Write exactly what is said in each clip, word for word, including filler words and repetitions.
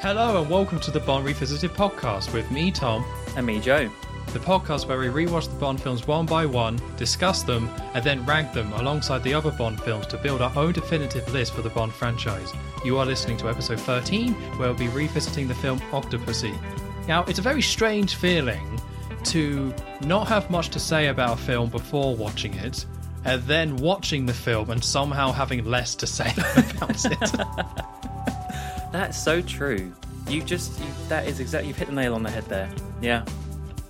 Hello and welcome to the Bond Revisited podcast with me, Tom. And me, Joe. The podcast where we rewatch the Bond films one by one, discuss them, and then rank them alongside the other Bond films to build our own definitive list for the Bond franchise. You are listening to episode thirteen, where we'll be revisiting the film Octopussy. Now, it's a very strange feeling to not have much to say about a film before watching it, and then watching the film and somehow having less to say about it. That's so true. You just, you, that is exactly, you've hit the nail on the head there. Yeah.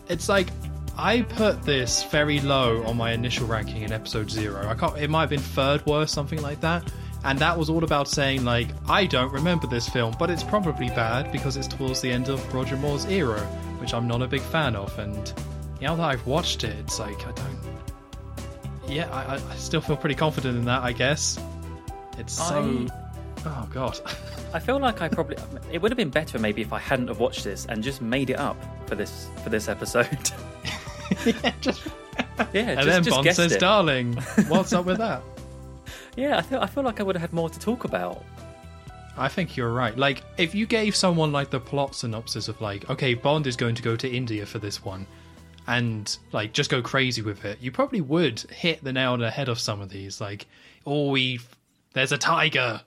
It's like, I put this very low on my initial ranking in episode zero. I can't, it might have been third worst, something like that. And that was all about saying, like, I don't remember this film, but it's probably bad because it's towards the end of Roger Moore's era, which I'm not a big fan of. And now that I've watched it, it's like, I don't... Yeah, I, I still feel pretty confident in that, I guess. It's so... I... Oh, God. I feel like I probably... It would have been better maybe if I hadn't have watched this and just made it up for this for this episode. yeah, just... Yeah, and just, then just Bond says, it. Darling, what's up with that? Yeah, I feel, I feel like I would have had more to talk about. I think you're right. Like, if you gave someone, like, the plot synopsis of, like, okay, Bond is going to go to India for this one, and, like, just go crazy with it, you probably would hit the nail on the head of some of these. Like, oh, we... There's a tiger!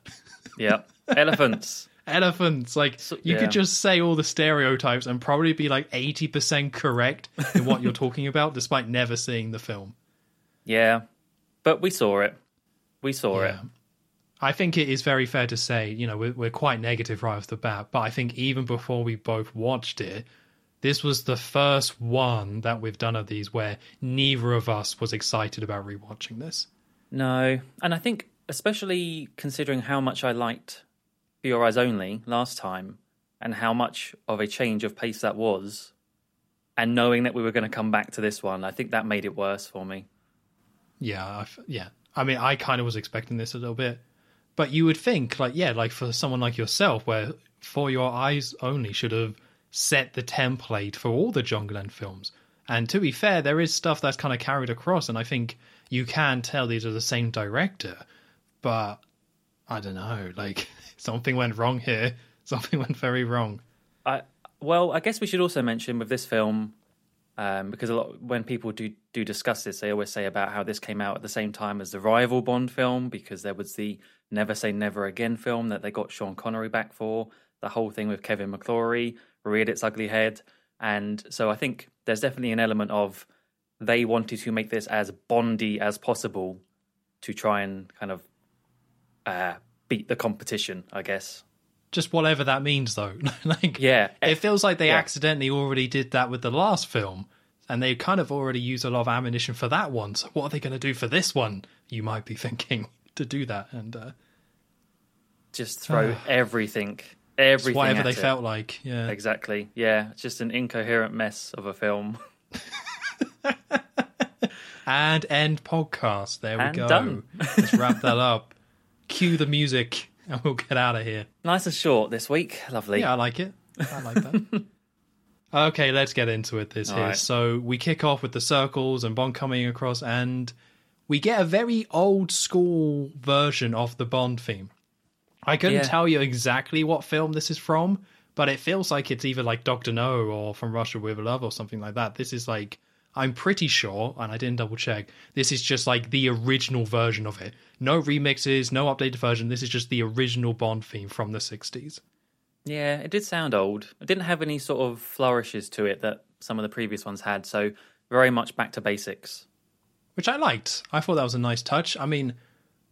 Yeah. Elephants. Elephants. Like, so, you yeah. could just say all the stereotypes and probably be like eighty percent correct in what you're talking about, despite never seeing the film. Yeah. But we saw it. We saw yeah. it. I think it is very fair to say, you know, we're, we're quite negative right off the bat, but I think even before we both watched it, this was the first one that we've done of these where neither of us was excited about rewatching this. No. And I think... Especially considering how much I liked For Your Eyes Only last time and how much of a change of pace that was, and knowing that we were going to come back to this one, I think that made it worse for me. Yeah, I've, yeah. I mean, I kind of was expecting this a little bit. But you would think, like, yeah, like for someone like yourself, where For Your Eyes Only should have set the template for all the John Glenn films. And to be fair, there is stuff that's kind of carried across, and I think you can tell these are the same director. But I don't know, like something went wrong here. Something went very wrong. I well, I guess we should also mention with this film, um, because a lot when people do, do discuss this, they always say about how this came out at the same time as the rival Bond film, because there was the Never Say Never Again film that they got Sean Connery back for. The whole thing with Kevin McClory reared its ugly head, and so I think there's definitely an element of they wanted to make this as Bondy as possible to try and kind of. Uh, beat the competition, I guess. Just whatever that means, though. like, yeah, it feels like they yeah. accidentally already did that with the last film, and they kind of already used a lot of ammunition for that one. So, what are they going to do for this one? You might be thinking to do that and uh... just throw everything, everything, just whatever at they it. felt like. Yeah, exactly. Yeah, it's just an incoherent mess of a film. and end podcast. There we and go. Done. Let's wrap that up. Cue the music and we'll get out of here. Nice and short this week. Lovely. Yeah, I like it. I like that. Okay, let's get into it this All here. Right. So we kick off with the circles and Bond coming across, and we get a very old school version of the Bond theme. I couldn't yeah. tell you exactly what film this is from, but it feels like it's either like Doctor No or From Russia With Love or something like that. This is like, I'm pretty sure, and I didn't double check, this is just like the original version of it. No remixes, no updated version. This is just the original Bond theme from the sixties. Yeah, it did sound old. It didn't have any sort of flourishes to it that some of the previous ones had, so very much back to basics. Which I liked. I thought that was a nice touch. I mean,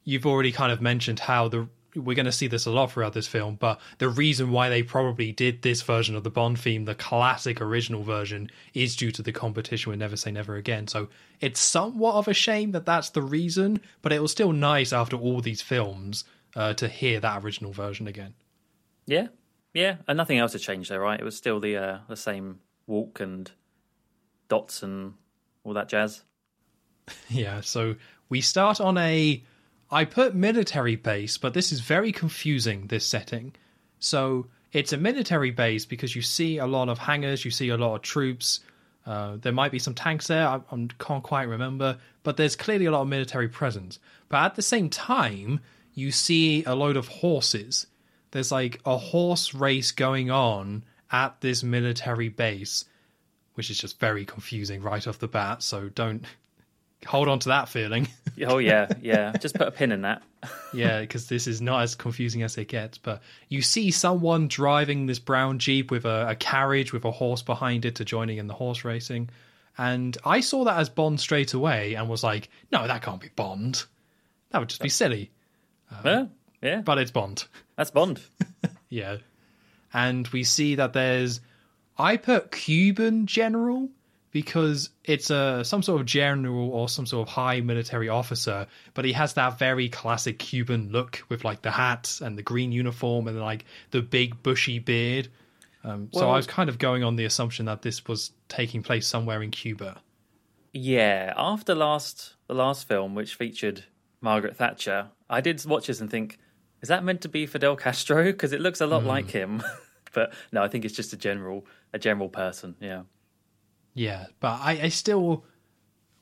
you've already kind of mentioned how the we're going to see this a lot throughout this film, but the reason why they probably did this version of the Bond theme, the classic original version, is due to the competition with Never Say Never Again. So it's somewhat of a shame that that's the reason, but it was still nice after all these films uh, to hear that original version again. Yeah, yeah, and nothing else had changed there, right? It was still the uh, the same walk and dots and all that jazz. Yeah, so we start on a... I put military base, but this is very confusing, this setting. So it's a military base because you see a lot of hangars, you see a lot of troops. Uh, there might be some tanks there, I, I can't quite remember. But there's clearly a lot of military presence. But at the same time, you see a load of horses. there's like a horse race going on at this military base, which is just very confusing right off the bat. So don't hold on to that feeling. Oh, yeah. Yeah. Just put a pin in that. Yeah, because this is not as confusing as it gets. But you see someone driving this brown Jeep with a, a carriage with a horse behind it to joining in the horse racing. And I saw that as Bond straight away and was like, no, that can't be Bond. That would just be silly. Um, yeah, yeah. But it's Bond. That's Bond. Yeah. And we see that there's... I put Cuban general because it's a some sort of general or some sort of high military officer, but he has that very classic Cuban look with like the hat and the green uniform and like the big bushy beard. Um, well, so I was kind of going on the assumption that this was taking place somewhere in Cuba. Yeah, after last the last film, which featured Margaret Thatcher, I did watch this and think, is that meant to be Fidel Castro? Because it looks a lot mm. like him. But no, I think it's just a general, a general person. Yeah, yeah. But I, I still,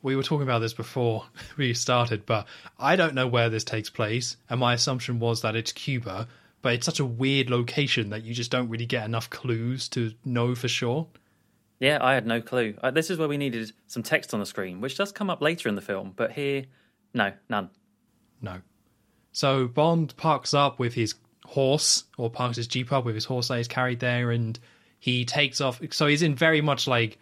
we were talking about this before we started. But I don't know where this takes place, and my assumption was that it's Cuba. But it's such a weird location that you just don't really get enough clues to know for sure. Yeah, I had no clue. This is where we needed some text on the screen, which does come up later in the film. But here, no, none. No. So Bond parks up with his horse, or parks his Jeep up with his horse that he's carried there, and he takes off. So he's in very much like,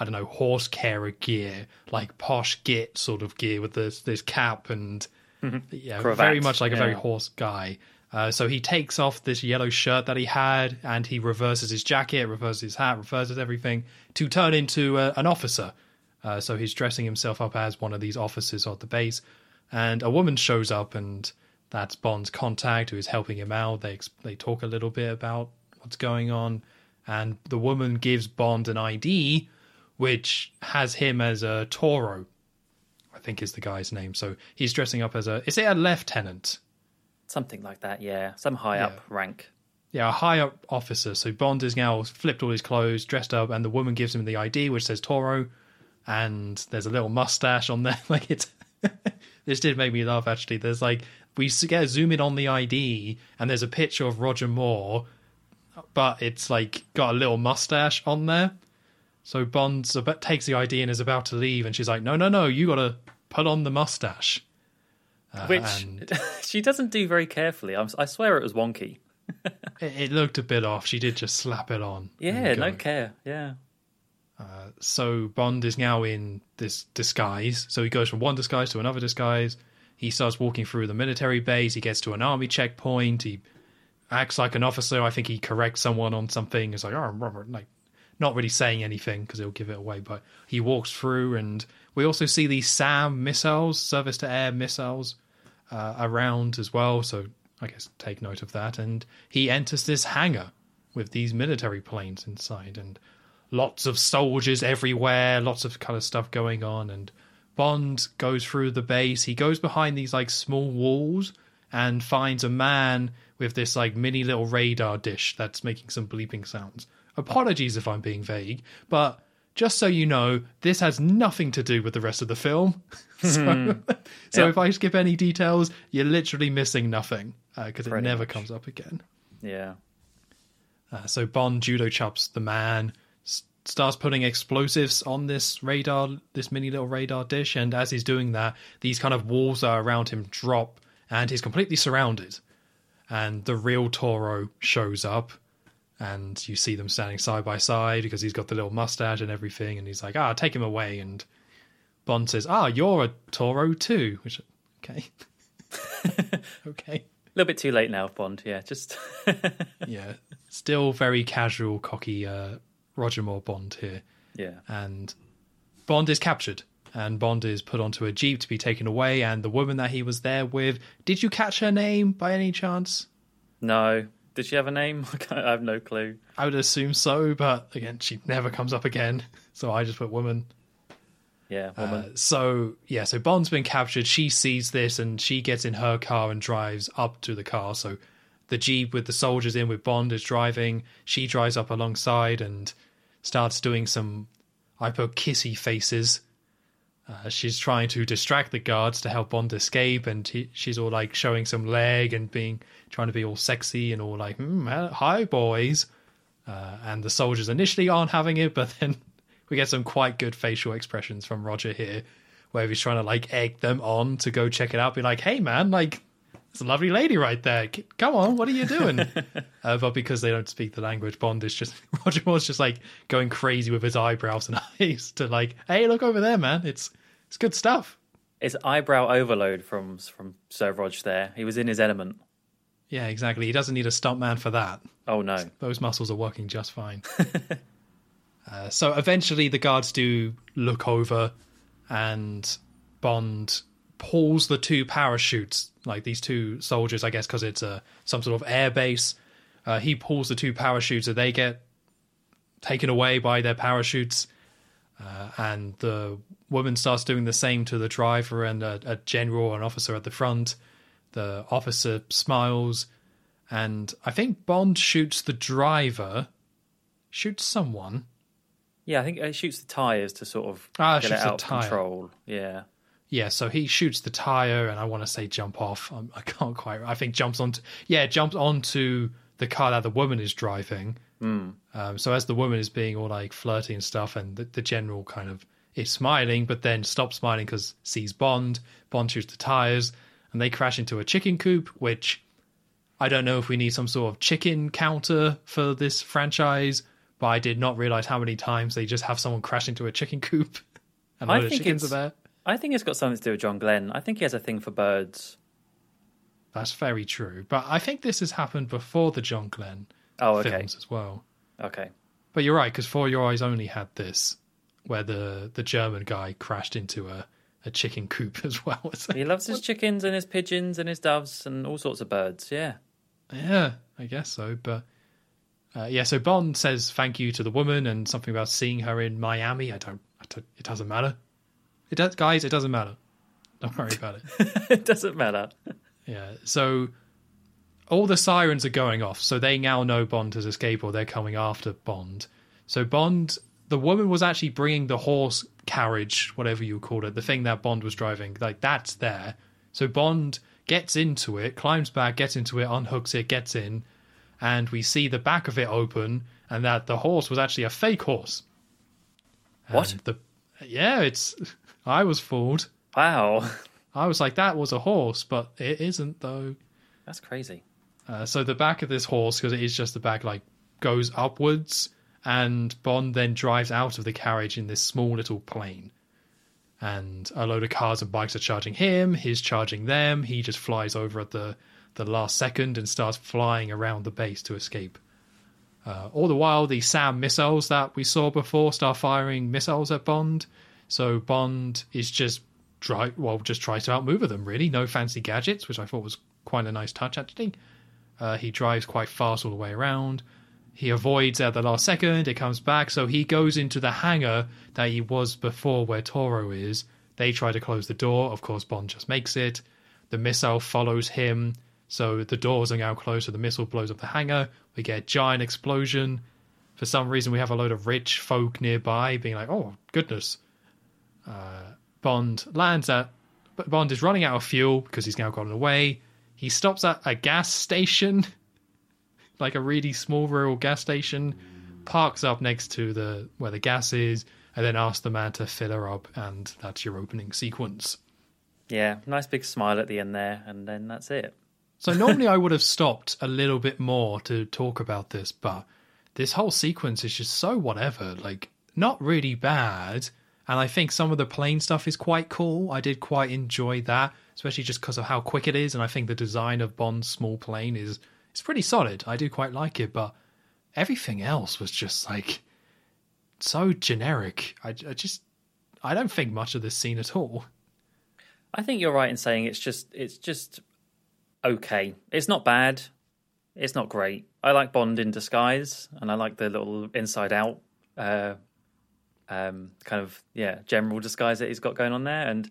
I don't know, horse carer gear, like posh git sort of gear with this this cap and mm-hmm. yeah, Cravat. Very much like yeah. a very horse guy. Uh, so he takes off this yellow shirt that he had, and he reverses his jacket, reverses his hat, reverses everything to turn into a, an officer. Uh, so he's dressing himself up as one of these officers at the base, and a woman shows up, and that's Bond's contact who is helping him out. They they talk a little bit about what's going on. And the woman gives Bond an I D, which has him as a Toro, I think is the guy's name. So he's dressing up as a... Is it a lieutenant? Something like that, yeah. Some high-up yeah. rank. Yeah, a high-up officer. So Bond is now flipped all his clothes, dressed up, and the woman gives him the I D, which says Toro. And there's a little mustache on there. Like it's... This did make me laugh, actually. There's like... We get zoom in on the I D, and there's a picture of Roger Moore, but it's like got a little mustache on there. So Bond takes the I D and is about to leave, and she's like, "No, no, no! You got to put on the mustache," uh, which and... she doesn't do very carefully. I'm, I swear it was wonky. it, it looked a bit off. She did just slap it on. Yeah, no care. Yeah. Uh, so Bond is now in this disguise. So he goes from one disguise to another disguise. He starts walking through the military base. He gets to an army checkpoint. He acts like an officer. I think he corrects someone on something. It's like, oh, Robert, like, not really saying anything because he'll give it away. But he walks through, and we also see these SAM missiles, service-to-air missiles, uh, around as well. So I guess take note of that. And he enters this hangar with these military planes inside, and lots of soldiers everywhere, lots of kind of stuff going on, and Bond goes through the base. He goes behind these like small walls and finds a man with this like mini little radar dish that's making some bleeping sounds. Apologies if I'm being vague, but just so you know, this has nothing to do with the rest of the film. so so yep. If I skip any details, you're literally missing nothing because uh, it never much. comes up again. Yeah. Uh, so Bond judo chops the man, starts putting explosives on this radar, this mini little radar dish, and as he's doing that, these kind of walls that are around him drop, and he's completely surrounded. And the real Toro shows up, and you see them standing side by side because he's got the little mustache and everything, and he's like, ah, take him away. And Bond says, ah, you're a Toro too. Which, okay. okay. A little bit too late now, Bond, yeah. Just yeah. Still very casual, cocky, uh, Roger Moore Bond here. Yeah. And Bond is captured, and Bond is put onto a Jeep to be taken away, and the woman that he was there with, did you catch her name by any chance? No. Did she have a name? I have no clue. I would assume so, but again, she never comes up again, so I just put woman. Yeah, woman. Uh, so, yeah, so Bond's been captured. She sees this, and she gets in her car and drives up to the car, so the Jeep with the soldiers in with Bond is driving. She drives up alongside and starts doing some, I put kissy faces, Uh, she's trying to distract the guards to help Bond escape, and he, she's all like showing some leg and being trying to be all sexy and all like, mm, hi boys. Uh, and the soldiers initially aren't having it, but then we get some quite good facial expressions from Roger here, where he's trying to like egg them on to go check it out, be like, hey man, like, it's a lovely lady right there. Come on, what are you doing? uh, but because they don't speak the language, Bond is just, Roger Moore's just like going crazy with his eyebrows and eyes to like, hey, look over there, man. It's it's good stuff. It's eyebrow overload from from Sir Roger there. He was in his element. Yeah, exactly. He doesn't need a stuntman for that. Oh, no. Those muscles are working just fine. uh, so eventually the guards do look over and Bond pulls the two parachutes, like these two soldiers, I guess, because it's a some sort of air base. Uh, he pulls the two parachutes, and they get taken away by their parachutes. Uh, and the woman starts doing the same to the driver and a, a general, an officer at the front. The officer smiles, and I think Bond shoots the driver, shoots someone. Yeah, I think it shoots the tires to sort of ah, get it out of control. Yeah. Yeah, so he shoots the tire, and I want to say jump off. I'm, I can't quite. I think jumps onto. Yeah, jumps onto the car that the woman is driving. Mm. Um, so as the woman is being all like flirty and stuff, and the, the general kind of is smiling, but then stops smiling because sees Bond. Bond shoots the tires, and they crash into a chicken coop. Which I don't know if we need some sort of chicken counter for this franchise, but I did not realize how many times they just have someone crash into a chicken coop, and all the chickens are there. I think it's got something to do with John Glenn. I think he has a thing for birds. That's very true. But I think this has happened before the John Glenn oh, okay. films as well. Okay. But you're right, because For Your Eyes Only had this, where the, the German guy crashed into a, a chicken coop as well. Like, he loves his what? chickens and his pigeons and his doves and all sorts of birds, yeah. Yeah, I guess so. But uh, yeah, so Bond says thank you to the woman and something about seeing her in Miami. I don't, I don't it doesn't matter. It does, guys, it doesn't matter. Don't worry about it. It doesn't matter. Yeah, so all the sirens are going off, so they now know Bond has escaped, or they're coming after Bond. So Bond, the woman was actually bringing the horse carriage, whatever you called it, the thing that Bond was driving, like, that's there. So Bond gets into it, climbs back, gets into it, unhooks it, gets in, and we see the back of it open, and that the horse was actually a fake horse. What? The, yeah, it's... I was fooled. Wow. I was like, that was a horse, but it isn't, though. That's crazy. Uh, so the back of this horse, because it is just the back, like, goes upwards, and Bond then drives out of the carriage in this small little plane. And a load of cars and bikes are charging him, he's charging them, he just flies over at the, the last second and starts flying around the base to escape. Uh, all the while, the SAM missiles that we saw before start firing missiles at Bond. So Bond is just dry, well, just tries to outmaneuver them, really. No fancy gadgets, which I thought was quite a nice touch, actually. Uh, he drives quite fast all the way around. He avoids at the last second. It comes back. So he goes into the hangar that he was before where Toro is. They try to close the door. Of course, Bond just makes it. The missile follows him. So the doors are now closed, so the missile blows up the hangar. We get a giant explosion. For some reason, we have a load of rich folk nearby being like, oh, goodness. Uh, Bond lands at but Bond is running out of fuel because he's now gotten away. He stops at a gas station, like a really small rural gas station, parks up next to the where the gas is, and then asks the man to fill her up, and that's your opening sequence. Yeah, nice big smile at the end there, and then that's it. So normally I would have stopped a little bit more to talk about this, but this whole sequence is just so whatever, like, not really bad. And I think some of the plane stuff is quite cool. I did quite enjoy that, especially just because of how quick it is. And I think the design of Bond's small plane is it's pretty solid. I do quite like it, but everything else was just like so generic. I, I just I don't think much of this scene at all. I think you're right in saying it's just it's just okay. It's not bad. It's not great. I like Bond in disguise, and I like the little inside out. Uh, Um, kind of yeah, general disguise that he's got going on there, and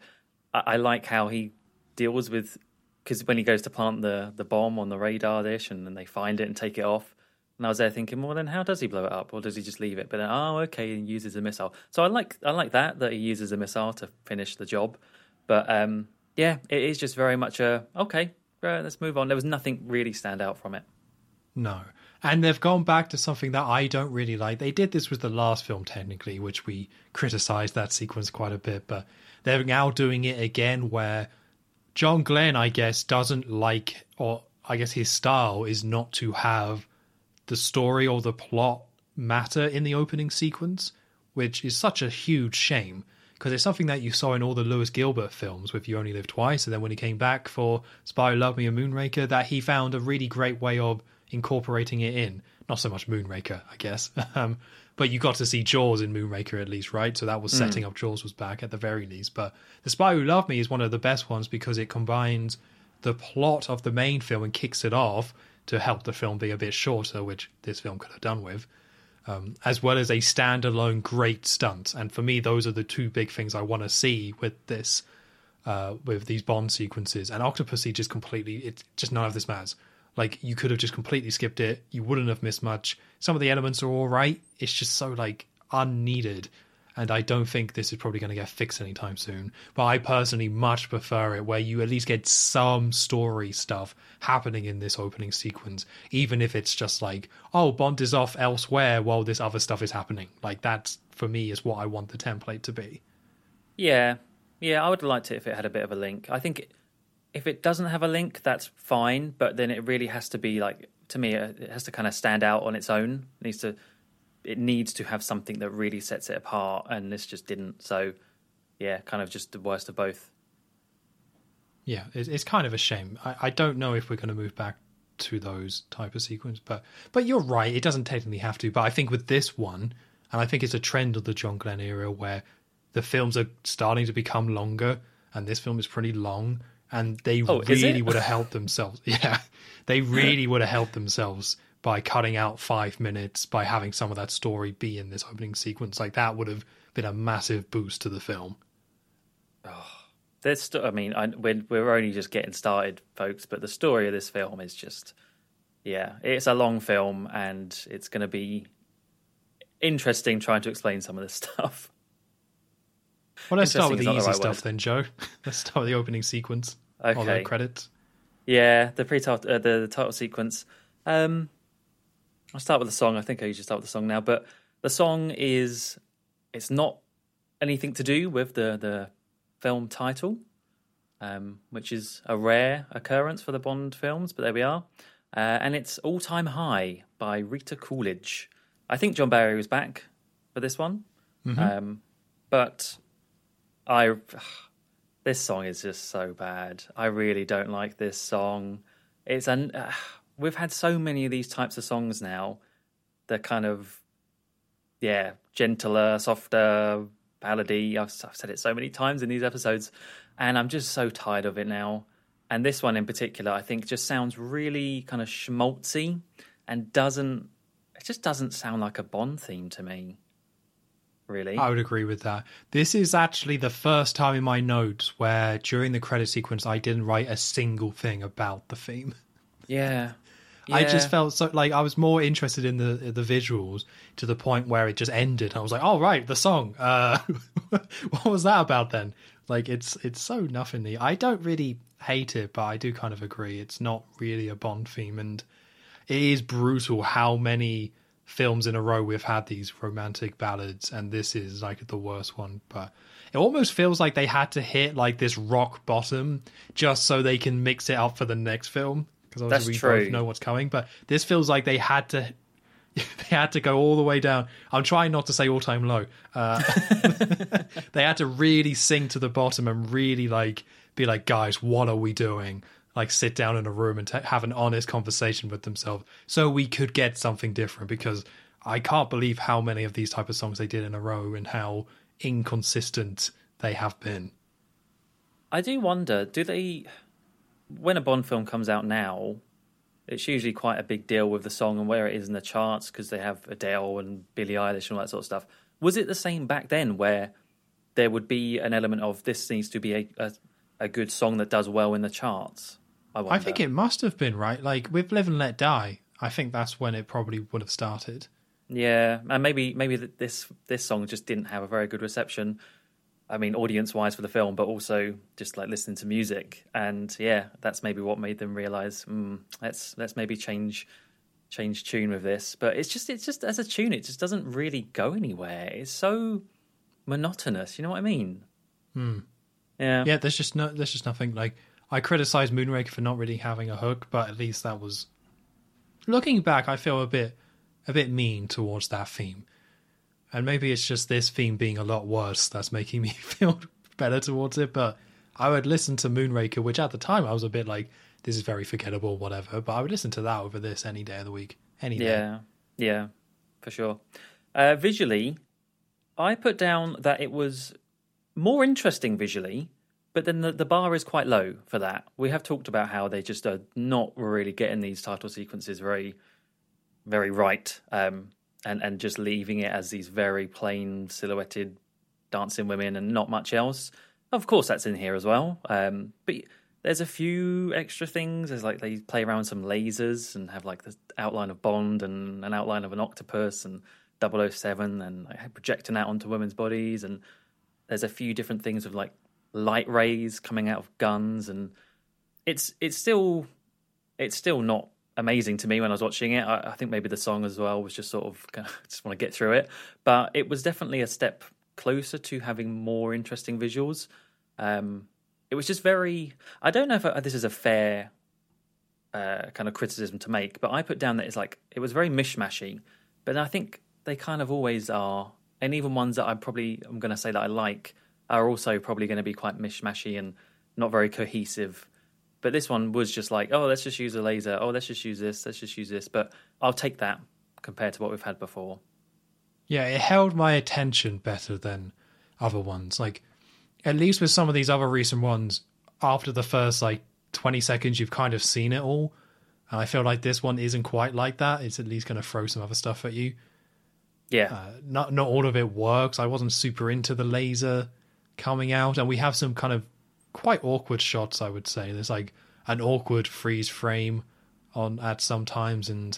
I, I like how he deals with because when he goes to plant the, the bomb on the radar dish, and then they find it and take it off, And I was there thinking, well, then how does he blow it up? Or does he just leave it? But then, oh, okay, he uses a missile. So I like I like that, that he uses a missile to finish the job. But, um, yeah, it is just very much a, okay, right, let's move on. There was nothing really stand out from it. No. And they've gone back to something that I don't really like. They did this with the last film, technically, which we criticised that sequence quite a bit. But they're now doing it again where John Glenn, I guess, doesn't like, or I guess his style is not to have the story or the plot matter in the opening sequence, which is such a huge shame because it's something that you saw in all the Lewis Gilbert films with You Only Live Twice, and then when he came back for Spy Who Loved Me and Moonraker, that he found a really great way of incorporating it in. Not so much Moonraker, I guess, um, but you got to see Jaws in Moonraker at least, right? So that was mm. setting up Jaws was back at the very least. But The Spy Who Loved Me is one of the best ones because it combines the plot of the main film and kicks it off to help the film be a bit shorter, which this film could have done with, um, as well as a standalone great stunt. And for me, those are the two big things I want to see with this, uh, with these Bond sequences. And Octopussy just completely, it's just none of this matters. Like, you could have just completely skipped it. You wouldn't have missed much. Some of the elements are all right. It's just so, like, unneeded. And I don't think this is probably going to get fixed anytime soon. But I personally much prefer it where you at least get some story stuff happening in this opening sequence, even if it's just like, oh, Bond is off elsewhere while this other stuff is happening. Like, that, for me, is what I want the template to be. Yeah. Yeah, I would have liked it if it had a bit of a link. I think it, if it doesn't have a link, that's fine, but then it really has to be, like, to me, it has to kind of stand out on its own. It needs to... it needs to have something that really sets it apart, and this just didn't. So, yeah, kind of just the worst of both. Yeah, it's kind of a shame. I don't know if we're going to move back to those type of sequence, but but you're right, it doesn't technically have to. But I think with this one, and I think it's a trend of the John Glenn era where the films are starting to become longer, and this film is pretty long, and they oh, really would have helped themselves. Yeah, they really would have helped themselves by cutting out five minutes, by having some of that story be in this opening sequence. Like, that would have been a massive boost to the film. Oh, there's st- I mean, I, we're, we're only just getting started, folks, but the story of this film is just, yeah, it's a long film, and it's going to be interesting trying to explain some of this stuff. Well, let's start with the easy the right stuff word. then, Joe. Let's start with the opening sequence. Okay. All the credits. Yeah, the, pre-title, uh, the, the title sequence. Um... I'll start with the song. I think I usually start with the song now, but the song is, it's not anything to do with the, the film title, um, which is a rare occurrence for the Bond films, but there we are. Uh, and it's All Time High by Rita Coolidge. I think John Barry was back for this one, mm-hmm. um, but I ugh, this song is just so bad. I really don't like this song. It's an... Uh, We've had so many of these types of songs now, the kind of, yeah, gentler, softer, ballady. I've, I've said it so many times in these episodes, and I'm just so tired of it now. And this one in particular, I think, just sounds really kind of schmaltzy and doesn't, it just doesn't sound like a Bond theme to me, really. I would agree with that. This is actually the first time in my notes where during the credit sequence, I didn't write a single thing about the theme. Yeah. Yeah, I just felt so like I was more interested in the the visuals to the point where it just ended. I was like, "Oh right, the song. Uh, what was that about then?" Like it's it's so nothingy. I don't really hate it, but I do kind of agree. It's not really a Bond theme, and it is brutal how many films in a row we've had these romantic ballads, and this is like the worst one. But it almost feels like they had to hit like this rock bottom just so they can mix it up for the next film. Because obviously That's we true. both know what's coming, but this feels like they had to they had to go all the way down. I'm trying not to say all-time low. Uh, they had to really sink to the bottom and really like be like, guys, what are we doing? Like sit down in a room and t- have an honest conversation with themselves so we could get something different, because I can't believe how many of these type of songs they did in a row and how inconsistent they have been. I do wonder, do they... when a Bond film comes out now, it's usually quite a big deal with the song and where it is in the charts because they have Adele and Billie Eilish and all that sort of stuff. Was it the same back then where there would be an element of this needs to be a a, a good song that does well in the charts? I, I think it must have been, right? Like with Live and Let Die, I think that's when it probably would have started. Yeah, and maybe maybe this this song just didn't have a very good reception. I mean, audience-wise for the film, but also just like listening to music. And yeah, that's maybe what made them realise, mm, let's let's maybe change change tune with this. But it's just it's just as a tune, it just doesn't really go anywhere. It's so monotonous. You know what I mean? Hmm. Yeah. Yeah. There's just no. There's just nothing. Like, I criticised Moonraker for not really having a hook, but at least that was. Looking back, I feel a bit a bit mean towards that theme. And maybe it's just this theme being a lot worse that's making me feel better towards it. But I would listen to Moonraker, which at the time I was a bit like, this is very forgettable, whatever. But I would listen to that over this any day of the week. Any day. Yeah, yeah, for sure. Uh, visually, I put down that it was more interesting visually, but then the, the bar is quite low for that. We have talked about how they just are not really getting these title sequences very, very right. Um And and just leaving it as these very plain silhouetted dancing women and not much else. Of course, that's in here as well. Um, but there's a few extra things. There's like they play around with some lasers and have like the outline of Bond and an outline of an octopus and double oh seven and like projecting out onto women's bodies. And there's a few different things with like light rays coming out of guns. And it's it's still it's still not amazing to me when I was watching it. I, I think maybe the song as well was just sort of kind of just want to get through it, but it was definitely a step closer to having more interesting visuals. Um, it was just very, I don't know if I, this is a fair uh, kind of criticism to make, but I put down that it's like it was very mishmashy, but I think they kind of always are, and even ones that I probably I'm going to say that I like are also probably going to be quite mishmashy and not very cohesive. But this one was just like, oh, let's just use a laser. Oh, let's just use this. Let's just use this. But I'll take that compared to what we've had before. Yeah, it held my attention better than other ones. Like, at least with some of these other recent ones, after the first, like, twenty seconds, you've kind of seen it all. And I feel like this one isn't quite like that. It's at least going to throw some other stuff at you. Yeah. Uh, not, not all of it works. I wasn't super into the laser coming out. And we have some kind of quite awkward shots, I would say. There's like an awkward freeze frame on at sometimes, and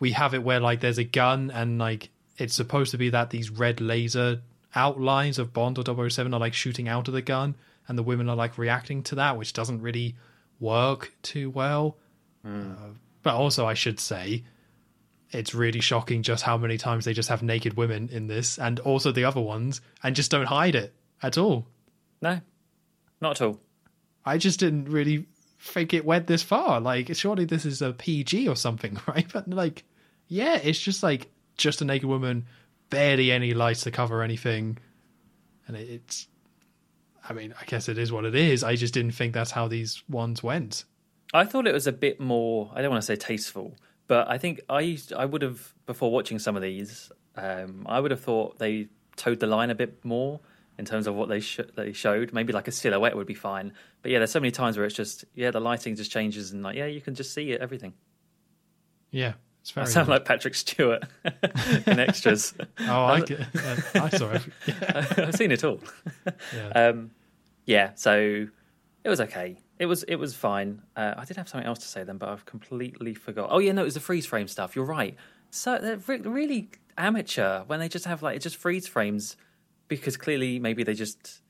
we have it where like there's a gun and like it's supposed to be that these red laser outlines of Bond or double oh seven are like shooting out of the gun, and the women are like reacting to that, which doesn't really work too well. Mm. Uh, but also I should say it's really shocking just how many times they just have naked women in this, and also the other ones, and just don't hide it at all. No. Not at all. I just didn't really think it went this far. Like, surely this is a P G or something, right? But, like, yeah, it's just, like, just a naked woman, barely any lights to cover anything. And it's... I mean, I guess it is what it is. I just didn't think that's how these ones went. I thought it was a bit more... I don't want to say tasteful, but I think I used, I would have, before watching some of these, um, I would have thought they towed the line a bit more in terms of what they sh- they showed. Maybe like a silhouette would be fine. But yeah, there's so many times where it's just, yeah, the lighting just changes and like, yeah, you can just see it, everything. Yeah, it's very... I sound like Patrick Stewart in Extras. Oh, I, get, uh, I saw it. Yeah. I've seen it all. Yeah. Um, yeah, so it was okay. It was it was fine. Uh, I did have something else to say then, but I've completely forgot. Oh yeah, no, it was the freeze frame stuff. You're right. So they're re- really amateur when they just have like, it just freeze frames. Because clearly maybe they just,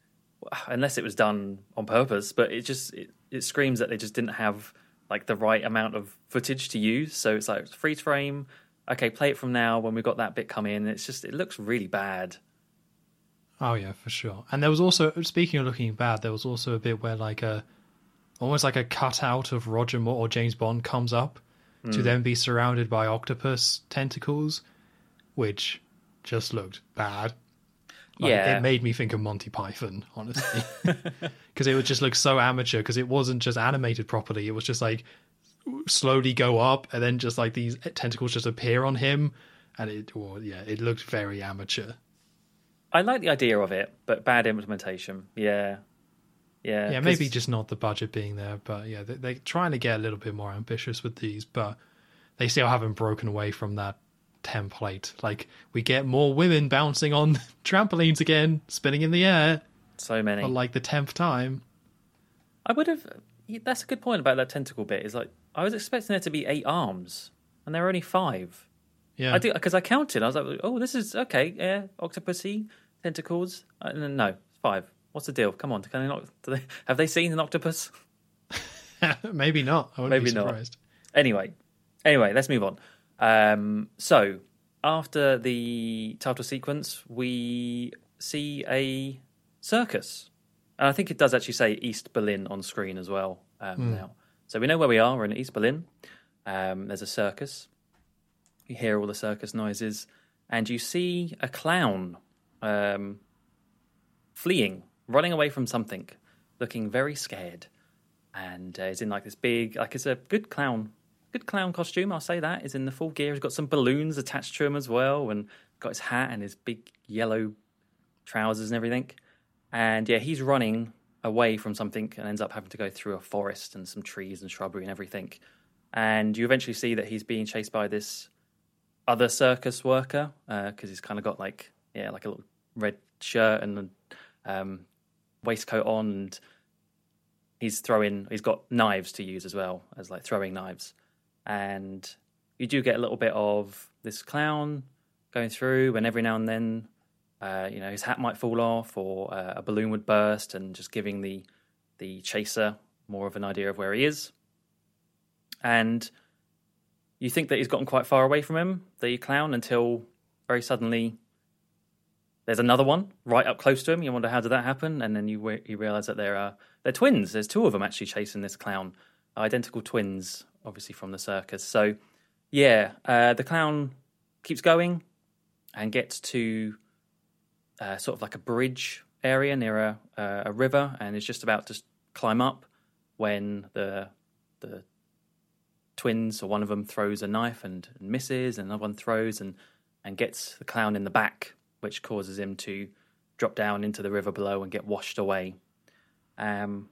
unless it was done on purpose, but it just, it, it screams that they just didn't have like the right amount of footage to use. So it's like freeze frame. Okay, play it from now when we've got that bit come in. It's just, it looks really bad. Oh yeah, for sure. And there was also, speaking of looking bad, there was also a bit where like a, almost like a cutout of Roger Moore or James Bond comes up mm. to then be surrounded by octopus tentacles, which just looked bad. Like, yeah, it made me think of Monty Python, honestly, because it would just look so amateur, because it wasn't just animated properly. It was just like slowly go up and then just like these tentacles just appear on him. And it, well, yeah, it looked very amateur. I like the idea of it, but bad implementation. Yeah. Yeah. Yeah. Cause... maybe just not the budget being there, but yeah, they, they're trying to get a little bit more ambitious with these, but they still haven't broken away from that template. Like, we get more women bouncing on trampolines again, spinning in the air, so many, for like the tenth time. I would have... that's a good point about that tentacle bit, is like I was expecting there to be eight arms, and there were only five. Yeah, I do because I counted. I was like, oh, this is okay. Yeah, Octopussy, Tentacles. Uh, no, five. What's the deal? Come on, can they not? Do they, have they seen an octopus? Maybe not. I wouldn't be surprised. Not. Anyway, anyway, let's move on. Um, so after the title sequence, we see a circus, and I think it does actually say East Berlin on screen as well um, mm. now. So we know where we are. We're in East Berlin. Um, there's a circus. You hear all the circus noises, and you see a clown um, fleeing, running away from something, looking very scared, and uh, is in like this big, like it's a good clown, good clown costume. I'll say that. Is in the full gear. He's got some balloons attached to him as well, and got his hat and his big yellow trousers and everything. And yeah, he's running away from something and ends up having to go through a forest and some trees and shrubbery and everything. And you eventually see that he's being chased by this other circus worker because uh, he's kind of got like yeah like a little red shirt and um, waistcoat on, and he's throwing he's got knives to use as well as like throwing knives. And you do get a little bit of this clown going through, and every now and then uh, you know his hat might fall off or uh, a balloon would burst, and just giving the the chaser more of an idea of where he is. And you think that he's gotten quite far away from him, the clown, until very suddenly there's another one right up close to him. You wonder, how did that happen? And then you you realise that there are they're twins. There's two of them actually chasing this clown, identical twins, obviously from the circus. So, yeah, uh, the clown keeps going and gets to uh, sort of like a bridge area near a, uh, a river, and is just about to climb up when the the twins, or one of them, throws a knife and, and misses, and another one throws and, and gets the clown in the back, which causes him to drop down into the river below and get washed away. Um,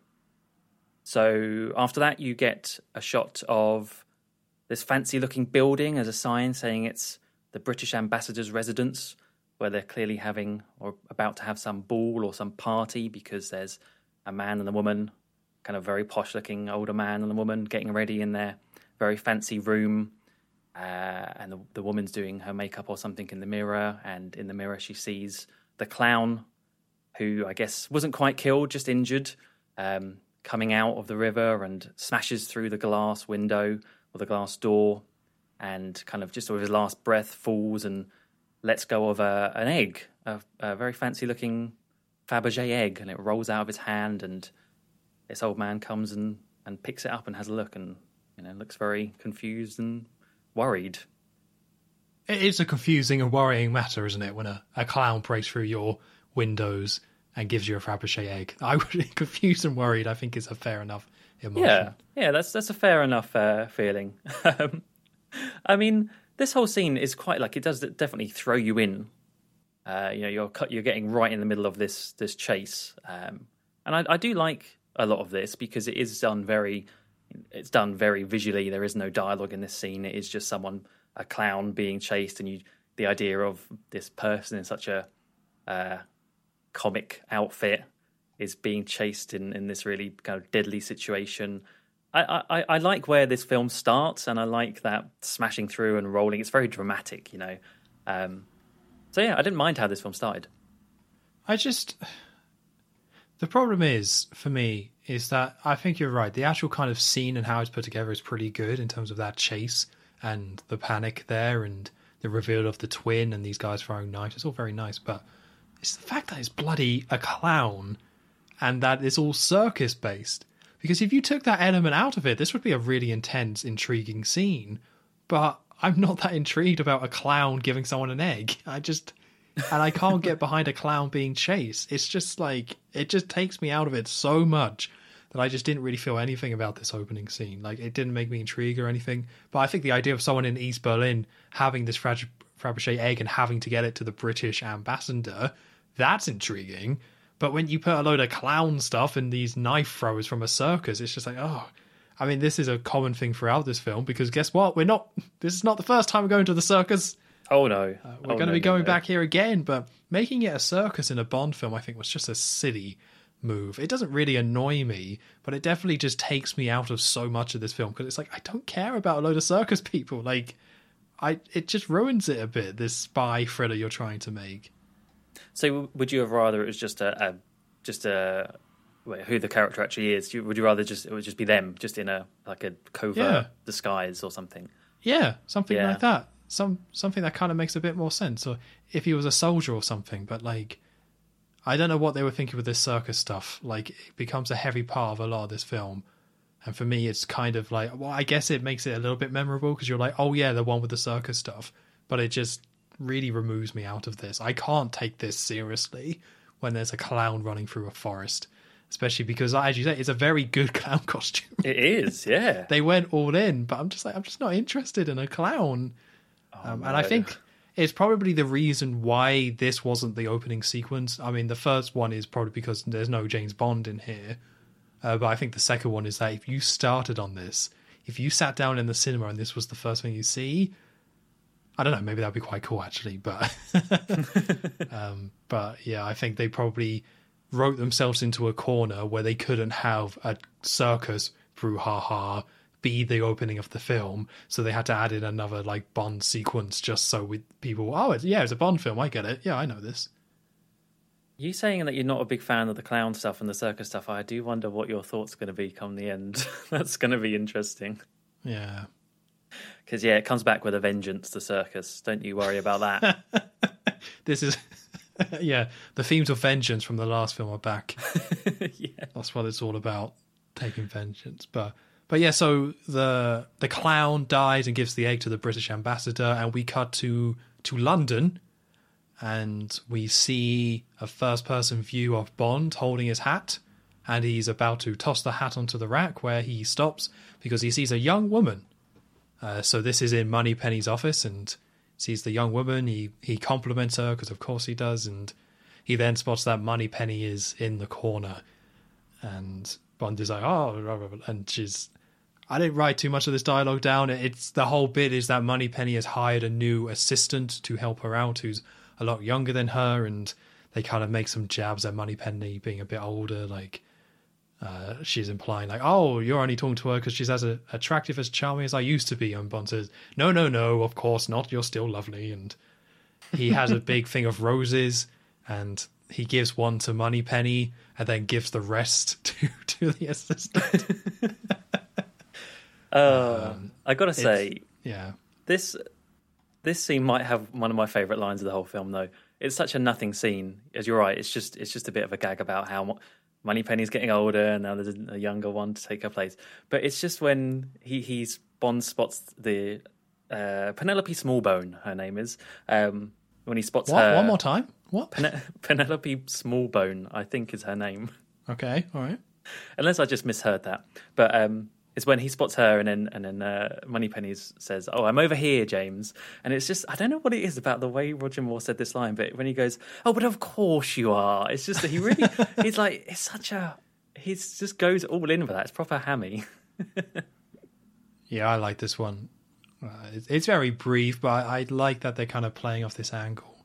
so after that, you get a shot of this fancy-looking building as a sign saying it's the British ambassador's residence, where they're clearly having or about to have some ball or some party, because there's a man and a woman, kind of very posh-looking older man and a woman, getting ready in there. Very fancy room, uh, and the, the woman's doing her makeup or something in the mirror, and in the mirror she sees the clown, who I guess wasn't quite killed, just injured, um, coming out of the river and smashes through the glass window or the glass door, and kind of just with his last breath falls and lets go of a, an egg, a, a very fancy-looking Fabergé egg, and it rolls out of his hand, and this old man comes and, and picks it up and has a look, and You know, looks very confused and worried. It is a confusing and worrying matter, isn't it, when a, a clown breaks through your windows and gives you a Fabergé egg. I would confused and worried, I think, is a fair enough emotion. Yeah, yeah, that's that's a fair enough uh, feeling. um, I mean, this whole scene is quite like, it does definitely throw you in. Uh, you know, you're cut, you're getting right in the middle of this this chase, um, and I, I do like a lot of this because it is done very. It's done very visually. There is no dialogue in this scene. It is just someone, a clown, being chased, and you, the idea of this person in such a uh, comic outfit is being chased in, in this really kind of deadly situation. I, I, I like where this film starts, and I like that smashing through and rolling. It's very dramatic, you know. Um, so, yeah, I didn't mind how this film started. I just... The problem is, for me, is that I think you're right. The actual kind of scene and how it's put together is pretty good in terms of that chase and the panic there and the reveal of the twin and these guys throwing knives. It's all very nice, but it's the fact that it's bloody a clown and that it's all circus-based. Because if you took that element out of it, this would be a really intense, intriguing scene. But I'm not that intrigued about a clown giving someone an egg. I just... and I can't get behind a clown being chased. It's just like, it just takes me out of it so much that I just didn't really feel anything about this opening scene. Like, it didn't make me intrigued or anything. But I think the idea of someone in East Berlin having this Fabergé egg and having to get it to the British ambassador, that's intriguing. But when you put a load of clown stuff and these knife throwers from a circus, it's just like, oh... I mean, this is a common thing throughout this film, because guess what? We're not... This is not the first time we're going to the circus... Oh, no. Uh, we're oh, going to no, be going no, no. back here again, but making it a circus in a Bond film, I think, was just a silly move. It doesn't really annoy me, but it definitely just takes me out of so much of this film, because it's like, I don't care about a load of circus people. Like, I it just ruins it a bit, this spy thriller you're trying to make. So would you have rather it was just a, a just a wait, who the character actually is? Would you rather just it would just be them, just in a like a covert yeah. disguise or something? Yeah, something yeah. like that. Some something that kind of makes a bit more sense. Or if he was a soldier or something, but like, I don't know what they were thinking with this circus stuff. Like, it becomes a heavy part of a lot of this film. And for me, it's kind of like, well, I guess it makes it a little bit memorable because you're like, oh yeah, the one with the circus stuff. But it just really removes me out of this. I can't take this seriously when there's a clown running through a forest. Especially because, as you say, it's a very good clown costume. It is, yeah. They went all in, but I'm just like, I'm just not interested in a clown. Oh, um, and I think it's probably the reason why this wasn't the opening sequence. I mean, the first one is probably because there's no James Bond in here. Uh, but I think the second one is that if you started on this, if you sat down in the cinema and this was the first thing you see, I don't know, maybe that'd be quite cool actually. But, um, but yeah, I think they probably wrote themselves into a corner where they couldn't have a circus brouhaha be the opening of the film, so they had to add in another like Bond sequence just so with people, oh it's, yeah it's a Bond film, I get it, yeah I know this. You saying that you're not a big fan of the clown stuff and the circus stuff, I do wonder what your thoughts are going to be come the end. That's going to be interesting. Yeah, because yeah, it comes back with a vengeance, the circus, don't you worry about that. This is yeah, the themes of vengeance from the last film are back. Yeah. That's what it's all about, taking vengeance. But but yeah, so the the clown dies and gives the egg to the British ambassador, and we cut to, to London, and we see a first-person view of Bond holding his hat, and he's about to toss the hat onto the rack where he stops because he sees a young woman. Uh, so this is in Moneypenny's office, and sees the young woman, he, he compliments her, because of course he does, and he then spots that Moneypenny is in the corner. And Bond is like, oh, and she's... I didn't write too much of this dialogue down. It's the whole bit is that Moneypenny has hired a new assistant to help her out, who's a lot younger than her, and they kind of make some jabs at Moneypenny being a bit older, like... Uh, she's implying like, oh, you're only talking to her because she's as a, attractive as charming as I used to be. And Bond says, no, no, no, of course not. You're still lovely. And he has a big thing of roses, and he gives one to Moneypenny and then gives the rest to, to the assistant. uh, um, I got to say, yeah, this this scene might have one of my favourite lines of the whole film, though. It's such a nothing scene. As you're right, it's just it's just a bit of a gag about how Moneypenny's getting older, and now there's a younger one to take her place. But it's just when he he's Bond spots the uh, Penelope Smallbone, her name is. Um, when he spots what? her, one more time, what Pen- Penelope Smallbone, I think is her name. Okay, all right. Unless I just misheard that, but um, it's when he spots her, and then and then uh, Moneypenny says, "Oh, I'm over here, James." And it's just I don't know what it is about the way Roger Moore said this line, but when he goes, "Oh, but of course you are," it's just that he really he's like it's such a he just goes all in for that. It's proper hammy. Yeah, I like this one. Uh, it's, it's very brief, but I, I like that they're kind of playing off this angle.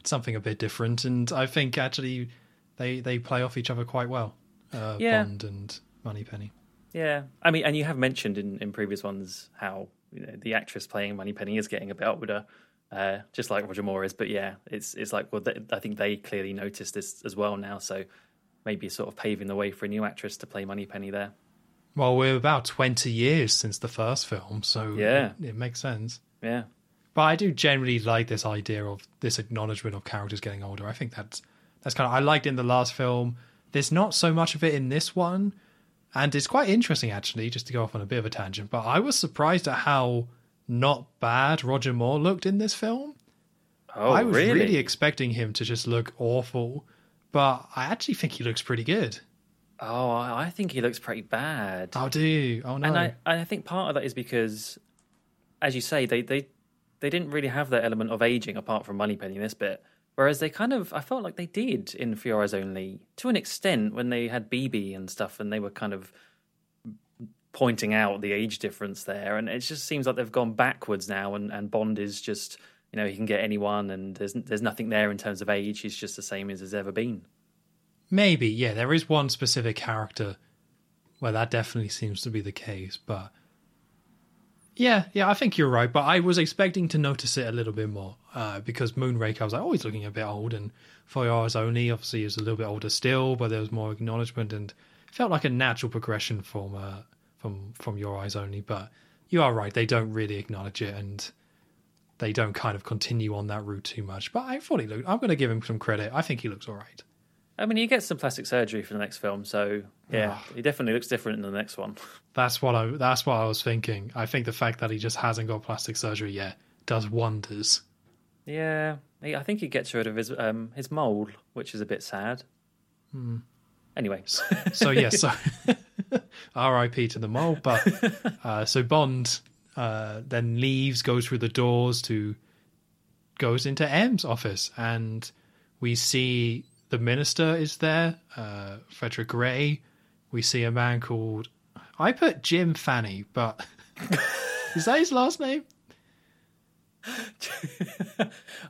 It's something a bit different, and I think actually they they play off each other quite well. Uh, yeah. Bond and Moneypenny. Yeah, I mean, and you have mentioned in, in previous ones how you know, the actress playing Moneypenny is getting a bit older, uh, just like Roger Moore is. But yeah, it's it's like well, th- I think they clearly noticed this as well now, so maybe sort of paving the way for a new actress to play Moneypenny there. Well, we're about twenty years since the first film, so yeah, it, it makes sense. Yeah, but I do generally like this idea of this acknowledgement of characters getting older. I think that's that's kind of I liked it in the last film. There's not so much of it in this one. And it's quite interesting, actually, just to go off on a bit of a tangent, but I was surprised at how not bad Roger Moore looked in this film. Oh, I was really? really expecting him to just look awful, but I actually think he looks pretty good. Oh, I think he looks pretty bad. Oh, do you? Oh, no. And I, I think part of that is because, as you say, they, they, they didn't really have that element of aging apart from Moneypenny in this bit. Whereas they kind of, I felt like they did in For Your Eyes Only, to an extent, when they had B B and stuff, and they were kind of pointing out the age difference there. And it just seems like they've gone backwards now, and, and Bond is just, you know, he can get anyone, and there's there's nothing there in terms of age. He's just the same as he's ever been. Maybe, yeah, there is one specific character where that definitely seems to be the case, but yeah, yeah, I think you're right, but I was expecting to notice it a little bit more, uh, because Moonraker, I was like, oh, he's looking a bit old, and For Your Eyes Only, obviously, is a little bit older still, but there was more acknowledgement, and felt like a natural progression from uh, from from Your Eyes Only, but you are right, they don't really acknowledge it, and they don't kind of continue on that route too much, but I thought he looked, I'm going to give him some credit, I think he looks all right. I mean, he gets some plastic surgery for the next film, so yeah, oh. he definitely looks different in the next one. That's what I. That's what I was thinking. I think the fact that he just hasn't got plastic surgery yet does wonders. Yeah, I think he gets rid of his um, his mole, which is a bit sad. Hmm. Anyway, so, so yeah, so R I P to the mole. But uh, so Bond uh, then leaves, goes through the doors to goes into M's office, and we see. The minister is there, uh, Frederick Gray. We see a man called... I put Jim Fanny, but... is that his last name?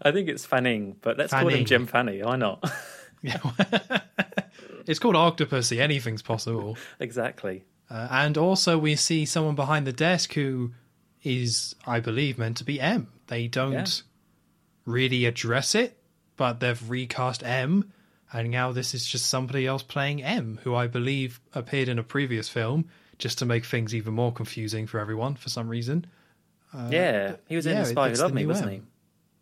I think it's Fanning, but let's Fanning. Call him Jim Fanny. Why not? It's called Octopussy. Anything's possible. Exactly. Uh, and also we see someone behind the desk who is, I believe, meant to be M. They don't yeah. really address it, but they've recast M... And now this is just somebody else playing M, who I believe appeared in a previous film, just to make things even more confusing for everyone for some reason. Uh, yeah, he was in yeah, The Spy Who Loved Me, wasn't M. he?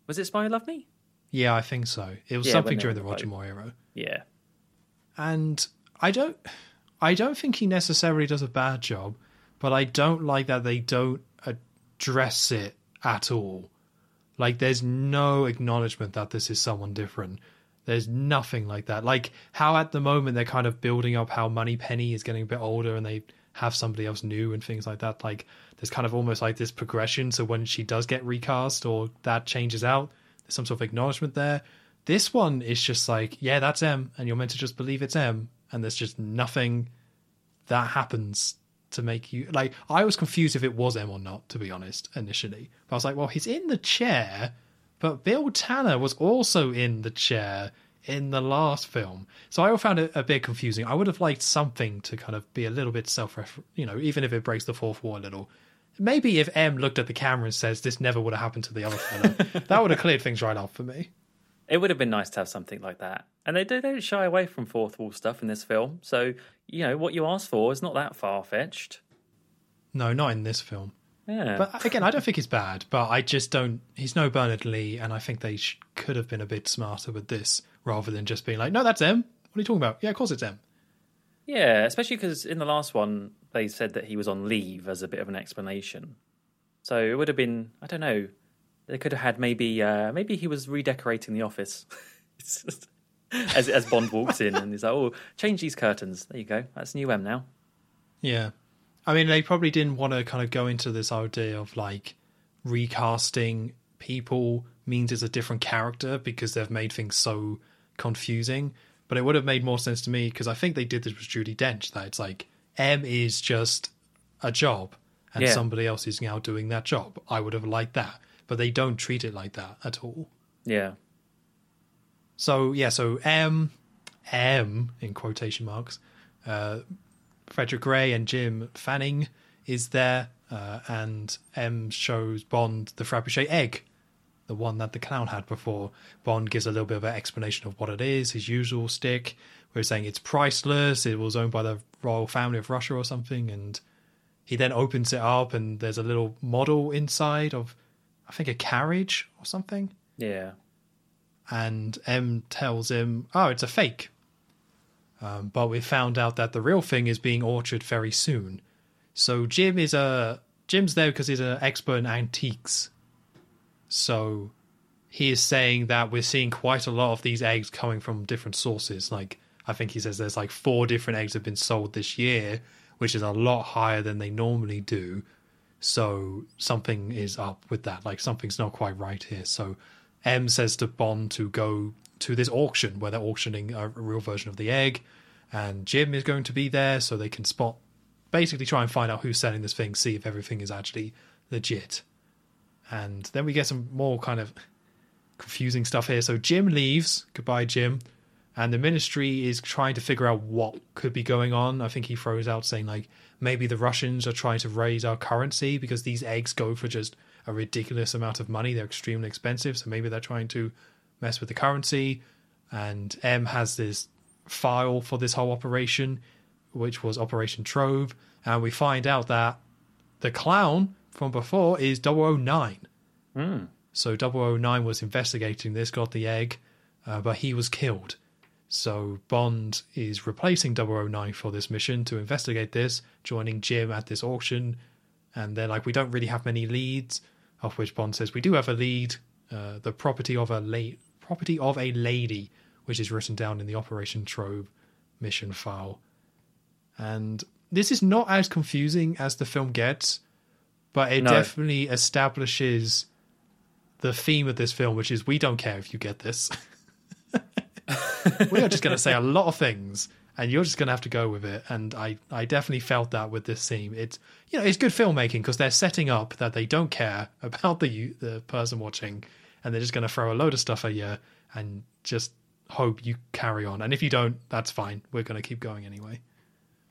Was it Spy Who Loved Me? Yeah, I think so. It was yeah, something during the Roger Moore era. Yeah. And I don't, I don't think he necessarily does a bad job, but I don't like that they don't address it at all. Like, there's no acknowledgement that this is someone different. There's nothing like that. Like, how at the moment they're kind of building up how Moneypenny is getting a bit older and they have somebody else new and things like that. Like, there's kind of almost like this progression. So when she does get recast or that changes out, there's some sort of acknowledgement there. This one is just like, yeah, that's M, and you're meant to just believe it's M. And there's just nothing that happens to make you... Like, I was confused if it was M or not, to be honest, initially. But I was like, well, he's in the chair... But Bill Tanner was also in the chair in the last film. So I found it a bit confusing. I would have liked something to kind of be a little bit self-referential, you know, even if it breaks the fourth wall a little. Maybe if M looked at the camera and says, this never would have happened to the other fellow, that would have cleared things right up for me. It would have been nice to have something like that. And they don't shy away from fourth wall stuff in this film. So, you know, what you ask for is not that far-fetched. No, not in this film. Yeah. But again, I don't think it's bad, but I just don't... He's no Bernard Lee, and I think they sh- could have been a bit smarter with this, rather than just being like, no, that's M. What are you talking about? Yeah, of course it's M. Yeah, especially because in the last one, they said that he was on leave as a bit of an explanation. So it would have been... I don't know. They could have had maybe... Uh, maybe he was redecorating the office. just, as, as Bond walks in, and he's like, oh, change these curtains. There you go. That's new M now. Yeah. I mean, they probably didn't want to kind of go into this idea of, like, recasting people means it's a different character because they've made things so confusing. But it would have made more sense to me, because I think they did this with Judi Dench, that it's like, M is just a job, and yeah. somebody else is now doing that job. I would have liked that. But they don't treat it like that at all. Yeah. So, yeah, so M, M, in quotation marks, uh... Frederick Gray and Jim Fanning is there, uh, and M shows Bond the Fabergé egg, the one that the clown had before. Bond gives a little bit of an explanation of what it is, his usual stick. We're saying it's priceless, it was owned by the royal family of Russia or something, and he then opens it up and there's a little model inside of, I think, a carriage or something. Yeah. And M tells him, oh, it's a fake. Um, but we found out that the real thing is being orcharded very soon. So Jim is a Jim's there because he's an expert in antiques. So he is saying that we're seeing quite a lot of these eggs coming from different sources. Like, I think he says there's like four different eggs have been sold this year, which is a lot higher than they normally do. So something is up with that. Like, something's not quite right here. So M says to Bond to go to this auction where they're auctioning a real version of the egg, and Jim is going to be there so they can spot, basically try and find out who's selling this thing, see if everything is actually legit. And then we get some more kind of confusing stuff here. So Jim leaves, goodbye Jim, And the Ministry is trying to figure out what could be going on. I think he throws out saying, like, maybe the Russians are trying to raise our currency because these eggs go for just a ridiculous amount of money. They're extremely expensive, so maybe they're trying to mess with the currency. And M has this file for this whole operation, which was Operation Trove. And we find out that the clown from before is double oh nine. Mm. So double oh nine was investigating this, got the egg, uh, but he was killed. So Bond is replacing double oh nine for this mission to investigate this, joining Jim at this auction. And they're like, we don't really have many leads, of which Bond says, we do have a lead, uh, the property of a la- property of a lady, which is written down in the Operation Trove mission file. And this is not as confusing as the film gets, but it no. definitely establishes the theme of this film, which is we don't care if you get this. We are just going to say a lot of things, and you're just going to have to go with it. And I, I definitely felt that with this scene. It's, you know, it's good filmmaking because they're setting up that they don't care about the the person watching, and they're just going to throw a load of stuff at you and just hope you carry on. And if you don't, that's fine. We're going to keep going anyway.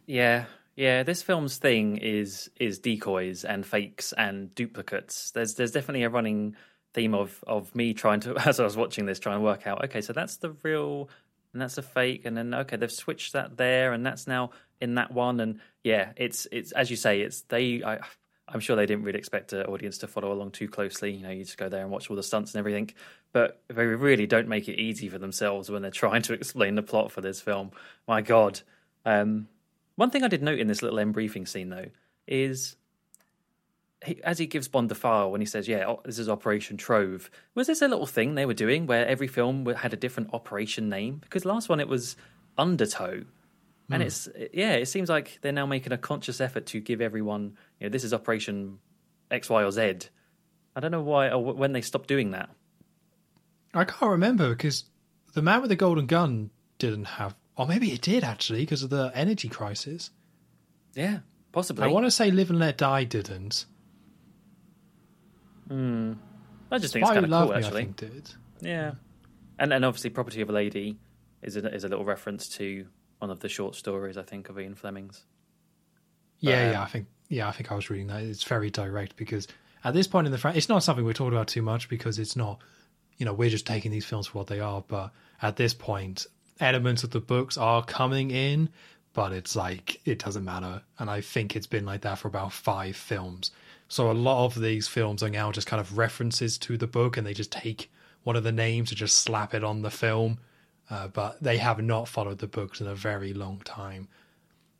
Yeah, yeah. This film's thing is is decoys and fakes and duplicates. There's there's definitely a running theme of of me trying to, as I was watching this, trying to work out, okay, so that's the real and that's a fake, and then okay, they've switched that there and that's now in that one. And yeah, it's it's as you say, it's they I I'm sure they didn't really expect the audience to follow along too closely. You know, you just go there and watch all the stunts and everything, but they really don't make it easy for themselves when they're trying to explain the plot for this film. My God. Um, one thing I did note in this little end briefing scene though is He, as he gives Bond the file when he says, yeah, oh, this is Operation Trove, was this a little thing they were doing where every film had a different operation name? Because last one it was Undertow. And mm. it's, yeah, it seems like they're now making a conscious effort to give everyone, you know, this is Operation X, Y, or Z. I don't know why or when they stopped doing that. I can't remember because The Man with the Golden Gun didn't have, or maybe it did actually because of the energy crisis. Yeah, possibly. I want to say Live and Let Die didn't. Mm. I just think Spy it's kind of cool, actually. I think, did. Yeah, and and obviously, Property of a Lady is a, is a little reference to one of the short stories I think of Ian Fleming's. But, yeah, yeah, I think yeah, I think I was reading that. It's very direct because at this point in the franchise, it's not something we're talking about too much because it's not, you know, we're just taking these films for what they are. But at this point, elements of the books are coming in, but it's like it doesn't matter. And I think it's been like that for about five films. So a lot of these films are now just kind of references to the book and they just take one of the names and just slap it on the film. Uh, but they have not followed the books in a very long time.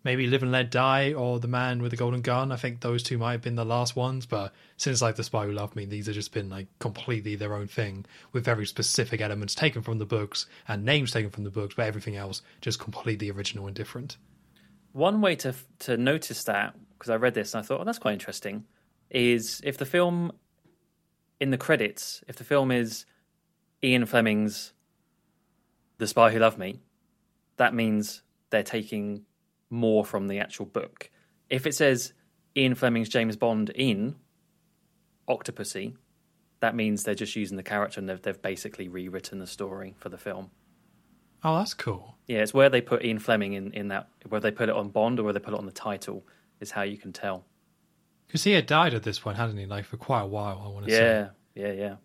Maybe Live and Let Die or The Man with the Golden Gun. I think those two might have been the last ones. But since like The Spy Who Loved Me, these have just been like completely their own thing with very specific elements taken from the books and names taken from the books, but everything else just completely original and different. One way to to notice that, because I read this and I thought, oh, that's quite interesting, is if the film, in the credits, if the film is Ian Fleming's The Spy Who Loved Me, that means they're taking more from the actual book. If it says Ian Fleming's James Bond in Octopussy, that means they're just using the character and they've, they've basically rewritten the story for the film. Oh, that's cool. Yeah, it's where they put Ian Fleming in, in that, where they put it on Bond or where they put it on the title is how you can tell. Because he had died at this point, hadn't he? Like, for quite a while, I want to yeah, say. Yeah, yeah, yeah.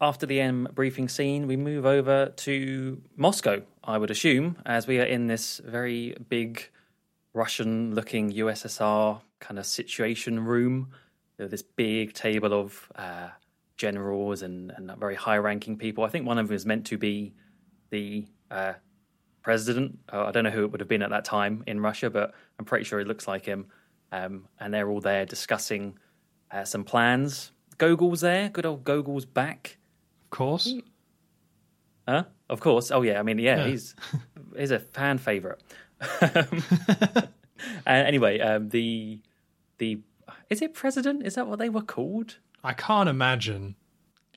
After the M briefing scene, we move over to Moscow, I would assume, as we are in this very big Russian-looking U S S R kind of situation room. There this big table of uh, generals and, and very high-ranking people. I think one of them is meant to be the... Uh, president. Uh, I don't know who it would have been at that time in Russia, but I'm pretty sure it looks like him. Um, and they're all there discussing uh, some plans. Gogol's there. Good old Gogol's back. Of course. Huh? Of course. Oh, yeah. I mean, yeah, yeah. he's he's a fan favourite. um, anyway, um, the the... Is it president? Is that what they were called? I can't imagine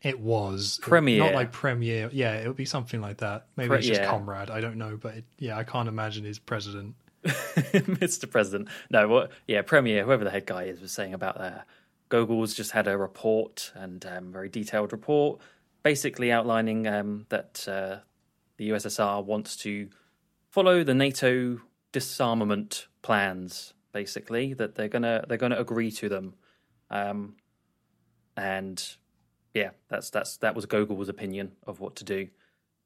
it was. Premier. It, not like premier. Yeah, it would be something like that. Maybe Pre- it's just yeah. comrade. I don't know. But it, yeah, I can't imagine his president. Mister President. No, what? Yeah, premier, whoever the head guy is, was saying about that. Gogol's just had a report, and um, very detailed report, basically outlining um, that uh, the U S S R wants to follow the NATO disarmament plans, basically, that they're gonna they're gonna agree to them. Um, and yeah, that's that's that was Gogol's opinion of what to do,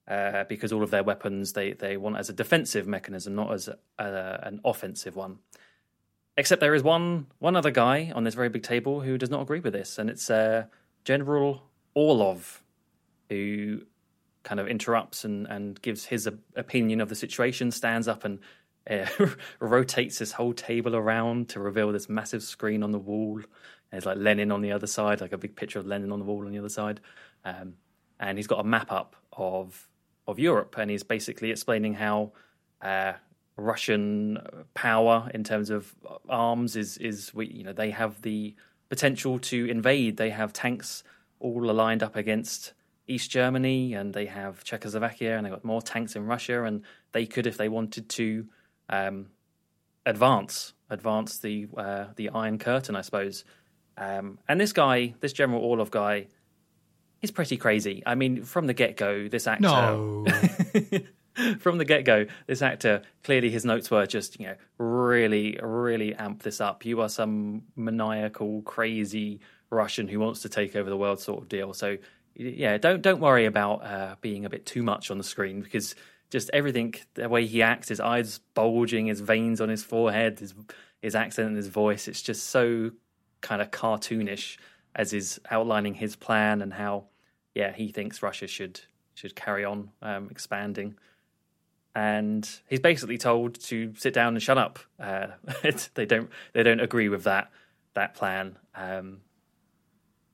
uh, because all of their weapons they they want as a defensive mechanism, not as a, uh, an offensive one. Except there is one one other guy on this very big table who does not agree with this, and it's uh, General Orlov, who kind of interrupts and, and gives his opinion of the situation, stands up and uh, rotates this whole table around to reveal this massive screen on the wall. There's like Lenin on the other side, like a big picture of Lenin on the wall on the other side. Um, and he's got a map up of of Europe, and he's basically explaining how... Uh, Russian power in terms of arms is is we you know they have the potential to invade. They have tanks all aligned up against East Germany, and they have Czechoslovakia, and they got more tanks in Russia, and they could, if they wanted to, um, advance advance the uh, the Iron Curtain, I suppose. Um, and this guy, this General Orlov guy, he's pretty crazy. I mean, from the get go, this actor. No. From the get-go, this actor, clearly his notes were just, you know, really, really amp this up. You are some maniacal, crazy Russian who wants to take over the world sort of deal. So, yeah, don't don't worry about uh, being a bit too much on the screen, because just everything, the way he acts, his eyes bulging, his veins on his forehead, his, his accent and his voice, it's just so kind of cartoonish as he's outlining his plan and how, yeah, he thinks Russia should should carry on um, expanding. And he's basically told to sit down and shut up. Uh, they don't. They don't agree with that that plan. Um,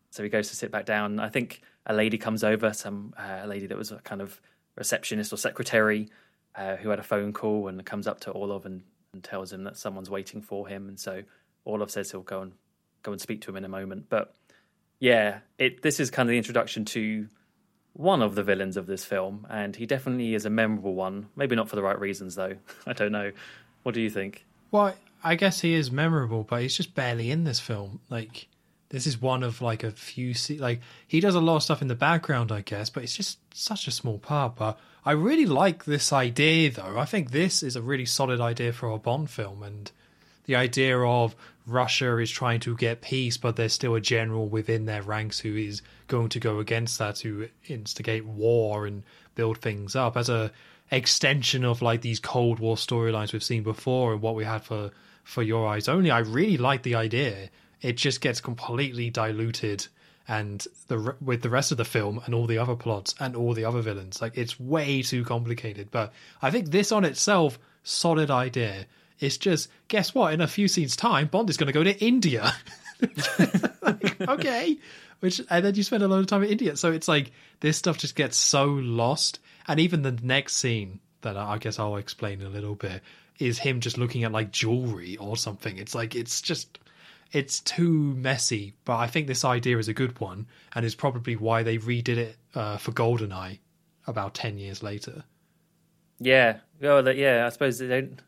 so he goes to sit back down. I think a lady comes over, some uh, lady that was a kind of receptionist or secretary uh, who had a phone call, and comes up to Orlov and, and tells him that someone's waiting for him. And so Orlov says he'll go and go and speak to him in a moment. But yeah, it. This is kind of the introduction to one of the villains of this film, and he definitely is a memorable one. Maybe not for the right reasons, though. I don't know. What do you think? Well, I guess he is memorable, but he's just barely in this film. Like, this is one of, like, a few... Se- like, he does a lot of stuff in the background, I guess, but it's just such a small part. But I really like this idea, though. I think this is a really solid idea for a Bond film, and the idea of Russia is trying to get peace, but there's still a general within their ranks who is going to go against that, to instigate war and build things up as a extension of like these Cold War storylines we've seen before, and what we had for for Your Eyes Only. I really like the idea. It just gets completely diluted and the with the rest of the film and all the other plots and all the other villains. Like, it's way too complicated. But I think this on itself, solid idea. It's just, guess what? In a few scenes' time, Bond is going to go to India. Like, okay. Which, and then you spend a lot of time in India. So it's like, this stuff just gets so lost. And even the next scene, that I guess I'll explain a little bit, is him just looking at, like, jewelry or something. It's like, it's just, it's too messy. But I think this idea is a good one, and is probably why they redid it uh, for Goldeneye about ten years later. Yeah. Oh, yeah, I suppose they don't...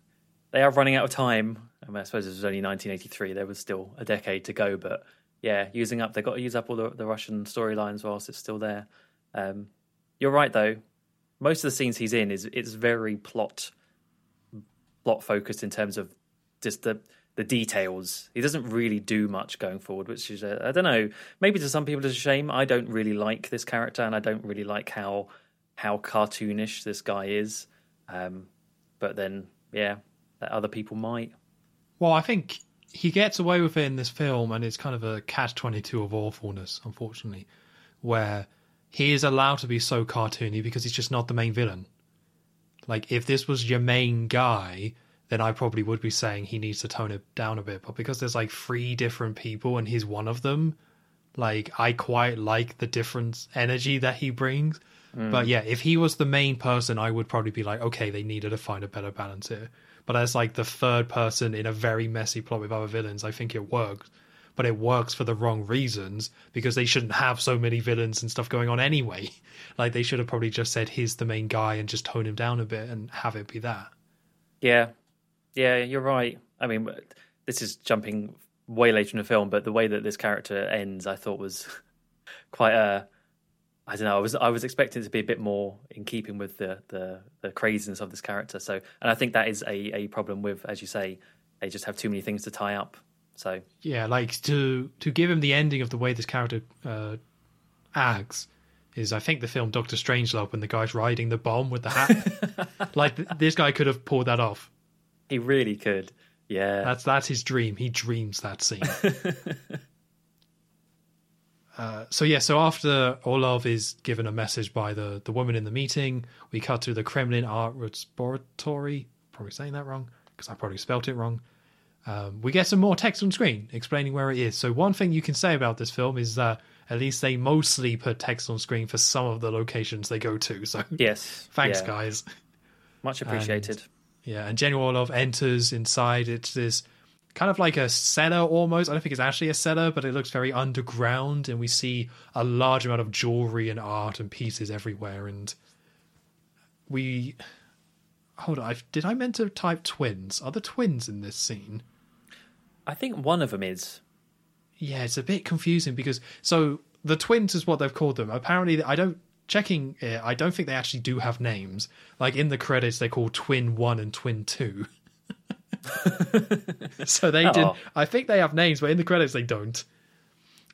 They are running out of time. I mean, I suppose it was only nineteen eighty-three. There was still a decade to go, but yeah, using up. They've got to use up all the, the Russian storylines whilst it's still there. Um, you're right, though. Most of the scenes he's in is it's very plot plot focused in terms of just the the details. He doesn't really do much going forward, which is uh, I don't know. Maybe to some people it's a shame. I don't really like this character, and I don't really like how how cartoonish this guy is. Um, but then, yeah. That other people might. Well, I think he gets away with it in this film, and it's kind of a catch twenty-two of awfulness, unfortunately, where he is allowed to be so cartoony because he's just not the main villain. Like, if this was your main guy, then I probably would be saying he needs to tone it down a bit. But because there's like three different people and he's one of them, like, I quite like the different energy that he brings. Mm. But yeah, if he was the main person, I would probably be like, okay, they needed to find a better balance here. But as like the third person in a very messy plot with other villains, I think it works. But it works for the wrong reasons, because they shouldn't have so many villains and stuff going on anyway. Like, they should have probably just said, he's the main guy, and just tone him down a bit and have it be that. Yeah. Yeah, you're right. I mean, this is jumping way later in the film, but the way that this character ends, I thought was quite a... I don't know. I was I was expecting it to be a bit more in keeping with the, the, the craziness of this character. So, and I think that is a, a problem with, as you say, they just have too many things to tie up. So yeah, like to to give him the ending of the way this character uh, acts is, I think, the film Doctor Strangelove when the guy's riding the bomb with the hat. Like th- this guy could have pulled that off. He really could. Yeah, that's that's his dream. He dreams that scene. Uh, so yeah, so after Orlov is given a message by the, the woman in the meeting, we cut to the Kremlin Art Laboratory. Probably saying that wrong because I probably spelt it wrong. Um, we get some more text on screen explaining where it is. So one thing you can say about this film is that at least they mostly put text on screen for some of the locations they go to. So yes, thanks yeah. guys, much appreciated. And, yeah, and General Orlov enters inside. It's this. Kind of like a cellar almost. I don't think it's actually a cellar, but it looks very underground, and we see a large amount of jewelry and art and pieces everywhere. And we hold on. I've, did I meant to type twins? Are there twins in this scene? I think one of them is. Yeah, it's a bit confusing because so the twins is what they've called them. Apparently, I don't checking it. I don't think they actually do have names. Like in the credits, they call twin one and twin two. So they oh. did. I think they have names, but in the credits they don't.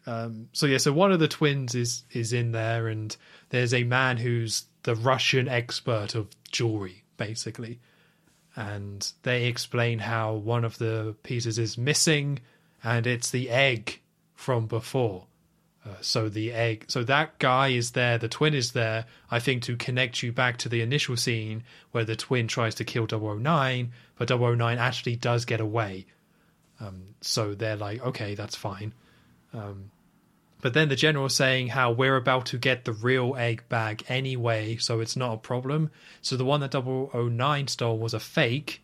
Um, so yeah, so one of the twins is is in there, and there's a man who's the Russian expert of jewelry, basically. And they explain how one of the pieces is missing, and it's the egg from before. Uh, so the egg. So that guy is there. The twin is there. I think to connect you back to the initial scene where the twin tries to kill double oh nine, but double oh nine actually does get away. Um, so they're like, okay, that's fine. Um, but then the general's saying how we're about to get the real egg back anyway, so it's not a problem. So the one that double oh nine stole was a fake,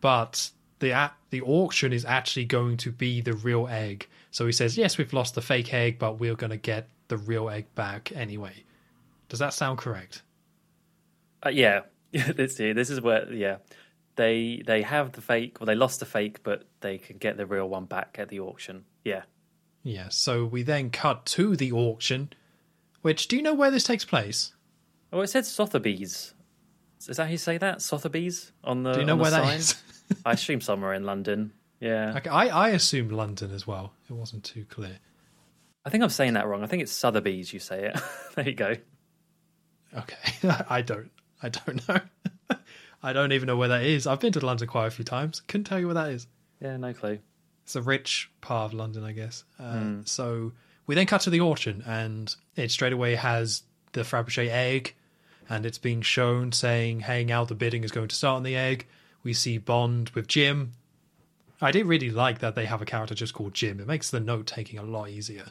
but the at the auction is actually going to be the real egg. So he says, yes, we've lost the fake egg, but we're going to get the real egg back anyway. Does that sound correct? Uh, yeah. Let's see. This is where, yeah. They they have the fake, well, they lost the fake, but they can get the real one back at the auction. Yeah. Yeah, so we then cut to the auction, which, do you know where this takes place? Oh, it said Sotheby's. Is that how you say that? Sotheby's? On the, do you know where that is? I assume somewhere in London. Yeah. Okay, I, I assumed London as well. It wasn't too clear. I think I'm saying that wrong. I think it's Sotheby's you say it. There you go. Okay. I don't I don't know. I don't even know where that is. I've been to London quite a few times. Couldn't tell you where that is. Yeah, no clue. It's a rich part of London, I guess. Uh, mm. So we then cut to the auction, and it straight away has the Fabergé egg, and it's being shown saying, hey, now the bidding is going to start on the egg. We see Bond with Jim. I do really like that they have a character just called Jim. It makes the note-taking a lot easier.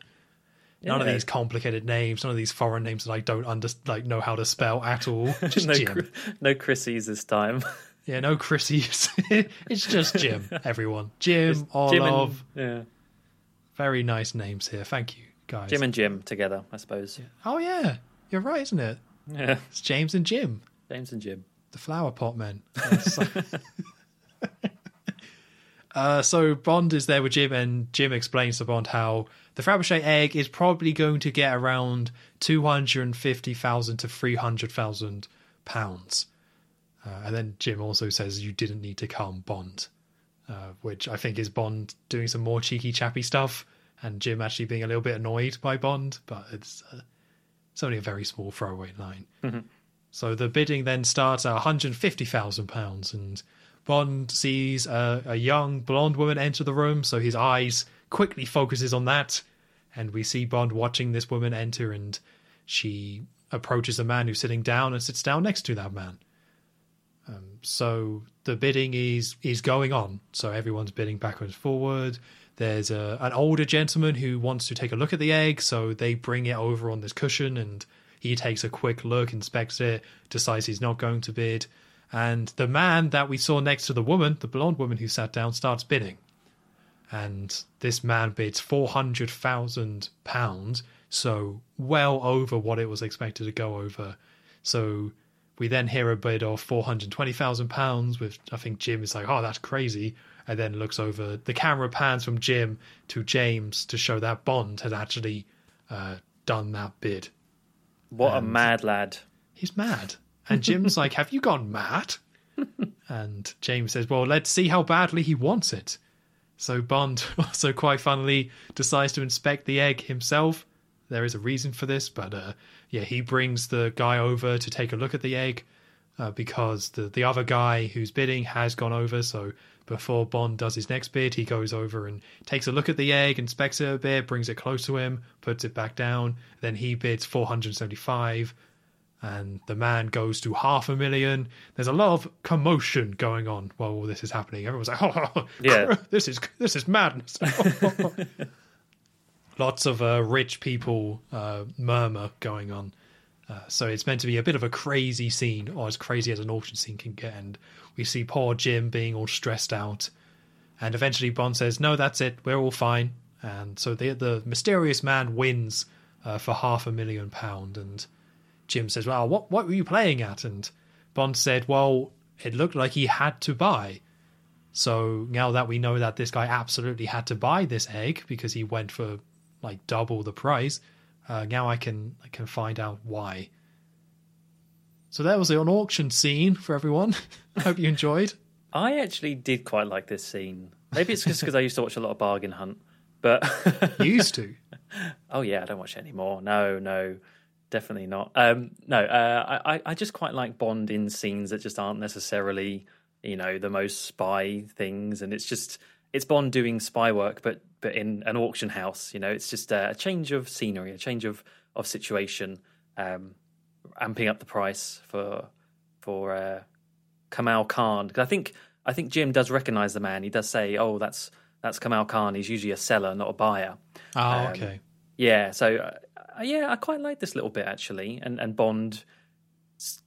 Yeah. None of these complicated names, none of these foreign names that I don't under, like know how to spell at all. Just no, Jim. No Chrissies this time. Yeah, no Chrissies. It's just Jim, everyone. Jim, Orlov. Yeah. Very nice names here. Thank you, guys. Jim and Jim together, I suppose. Yeah. Oh, yeah. You're right, isn't it? Yeah. It's James and Jim. James and Jim. The flower pot men. Uh, so Bond is there with Jim, and Jim explains to Bond how the Fabergé egg is probably going to get around two hundred fifty thousand pounds to three hundred thousand pounds. Uh, and then Jim also says, you didn't need to come, Bond, uh, which I think is Bond doing some more cheeky chappy stuff, and Jim actually being a little bit annoyed by Bond, but it's, uh, it's only a very small throwaway line. Mm-hmm. So the bidding then starts at one hundred fifty thousand pounds, and Bond sees a, a young blonde woman enter the room, so his eyes quickly focuses on that, and we see Bond watching this woman enter, and she approaches a man who's sitting down and sits down next to that man. Um, so the bidding is is going on, so everyone's bidding backwards and forward. There's a, an older gentleman who wants to take a look at the egg, so they bring it over on this cushion, and he takes a quick look, inspects it, decides he's not going to bid. And the man that we saw next to the woman, the blonde woman who sat down, starts bidding. And this man bids four hundred thousand pounds, so well over what it was expected to go over. So we then hear a bid of four hundred twenty thousand pounds, with I think Jim is like, oh, that's crazy. And then looks over. The camera pans from Jim to James to show that Bond had actually uh, done that bid. What and a mad lad. He's mad. And Jim's like, have you gone mad? And James says, well, let's see how badly he wants it. So Bond also quite funnily decides to inspect the egg himself. There is a reason for this, but uh, yeah, he brings the guy over to take a look at the egg uh, because the, the other guy who's bidding has gone over. So before Bond does his next bid, he goes over and takes a look at the egg, inspects it a bit, brings it close to him, puts it back down. Then he bids four hundred seventy-five, and the man goes to half a million. There's a lot of commotion going on while all this is happening. Everyone's like, oh, yeah. this is this is madness. Lots of uh, rich people uh, murmur going on. Uh, so it's meant to be a bit of a crazy scene, or as crazy as an auction scene can get. And we see poor Jim being all stressed out. And eventually Bond says, no, that's it. We're all fine. And so the, the mysterious man wins uh, for half a million pound. And Jim says, well, what, what were you playing at? And Bond said, well, it looked like he had to buy. So now that we know that this guy absolutely had to buy this egg because he went for like double the price, uh, now I can I can find out why. So that was an auction scene for everyone. I hope you enjoyed. I actually did quite like this scene. Maybe it's just because I used to watch a lot of Bargain Hunt, but you used to. Oh yeah, I don't watch it anymore. No, no, definitely not. Um, no, uh, I I just quite like Bond in scenes that just aren't necessarily, you know, the most spy things, and it's just it's Bond doing spy work, but. But in an auction house, you know, it's just a change of scenery, a change of, of situation, um, amping up the price for for uh, Kamal Khan. Because I think I think Jim does recognise the man. He does say, "Oh, that's that's Kamal Khan. He's usually a seller, not a buyer." Oh, um, okay. Yeah. So uh, yeah, I quite like this little bit actually, and and Bond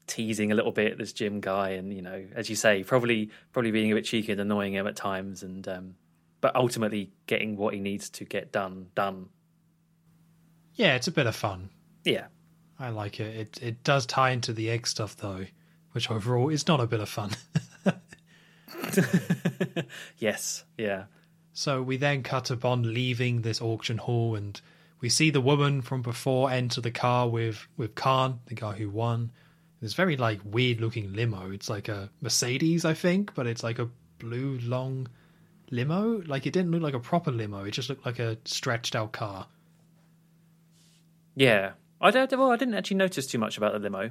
teasing a little bit this Jim guy, and you know, as you say, probably probably being a bit cheeky and annoying him at times, and. Um, But ultimately getting what he needs to get done, done. Yeah, it's a bit of fun. Yeah. I like it. It it does tie into the egg stuff, though, which overall is not a bit of fun. Yes, yeah. So we then cut upon leaving this auction hall, and we see the woman from before enter the car with, with Khan, the guy who won. It's very, like, weird-looking limo. It's like a Mercedes, I think, but it's like a blue, long... limo? Like, it didn't look like a proper limo. It just looked like a stretched-out car. Yeah. I, don't, well, I didn't actually notice too much about the limo,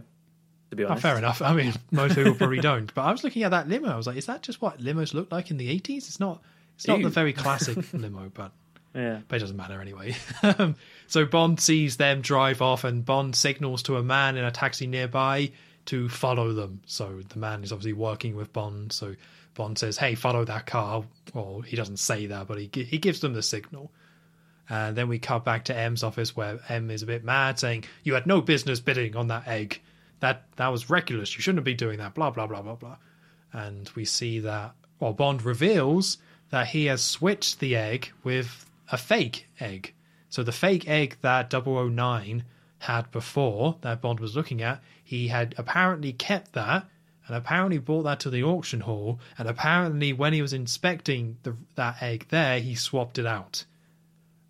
to be honest. Oh, fair enough. I mean, most people probably don't. But I was looking at that limo. I was like, is that just what limos look like in the eighties? It's not It's not Ew. the very classic limo, but, yeah. but it doesn't matter anyway. So Bond sees them drive off, and Bond signals to a man in a taxi nearby to follow them. So the man is obviously working with Bond, so... Bond says, hey, follow that car. Well, he doesn't say that, but he he gives them the signal. And then we cut back to M's office, where M is a bit mad, saying, you had no business bidding on that egg. That that was reckless. You shouldn't be doing that, blah, blah, blah, blah, blah. And we see that, well, Bond reveals that he has switched the egg with a fake egg. So the fake egg that double oh nine had before, that Bond was looking at, he had apparently kept that, and apparently brought that to the auction hall, and apparently when he was inspecting the, that egg there, he swapped it out.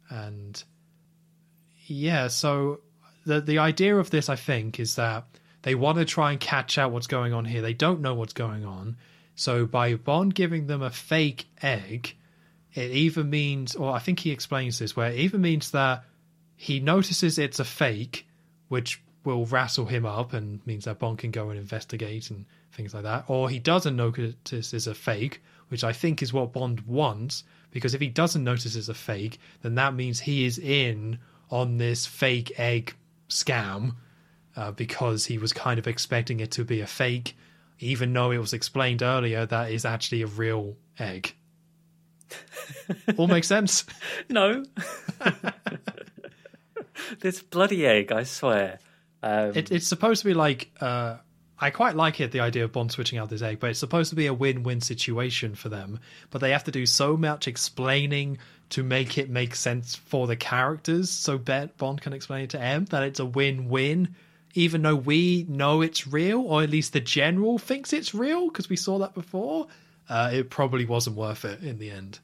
And yeah, so the the idea of this, I think, is that they want to try and catch out what's going on here. They don't know what's going on. So by Bond giving them a fake egg, it even means, or I think he explains this, where it even means that he notices it's a fake, which will rattle him up and means that Bond can go and investigate and things like that. Or he doesn't notice it's a fake, which I think is what Bond wants, because if he doesn't notice it's a fake, then that means he is in on this fake egg scam uh, because he was kind of expecting it to be a fake, even though it was explained earlier that is actually a real egg. All makes sense? No. This bloody egg, I swear. Um, it, it's supposed to be like... Uh, I quite like it, the idea of Bond switching out this egg, but it's supposed to be a win-win situation for them. But they have to do so much explaining to make it make sense for the characters, so Bet Bond can explain it to M, that it's a win-win, even though we know it's real, or at least the general thinks it's real, because we saw that before. Uh, it probably wasn't worth it in the end.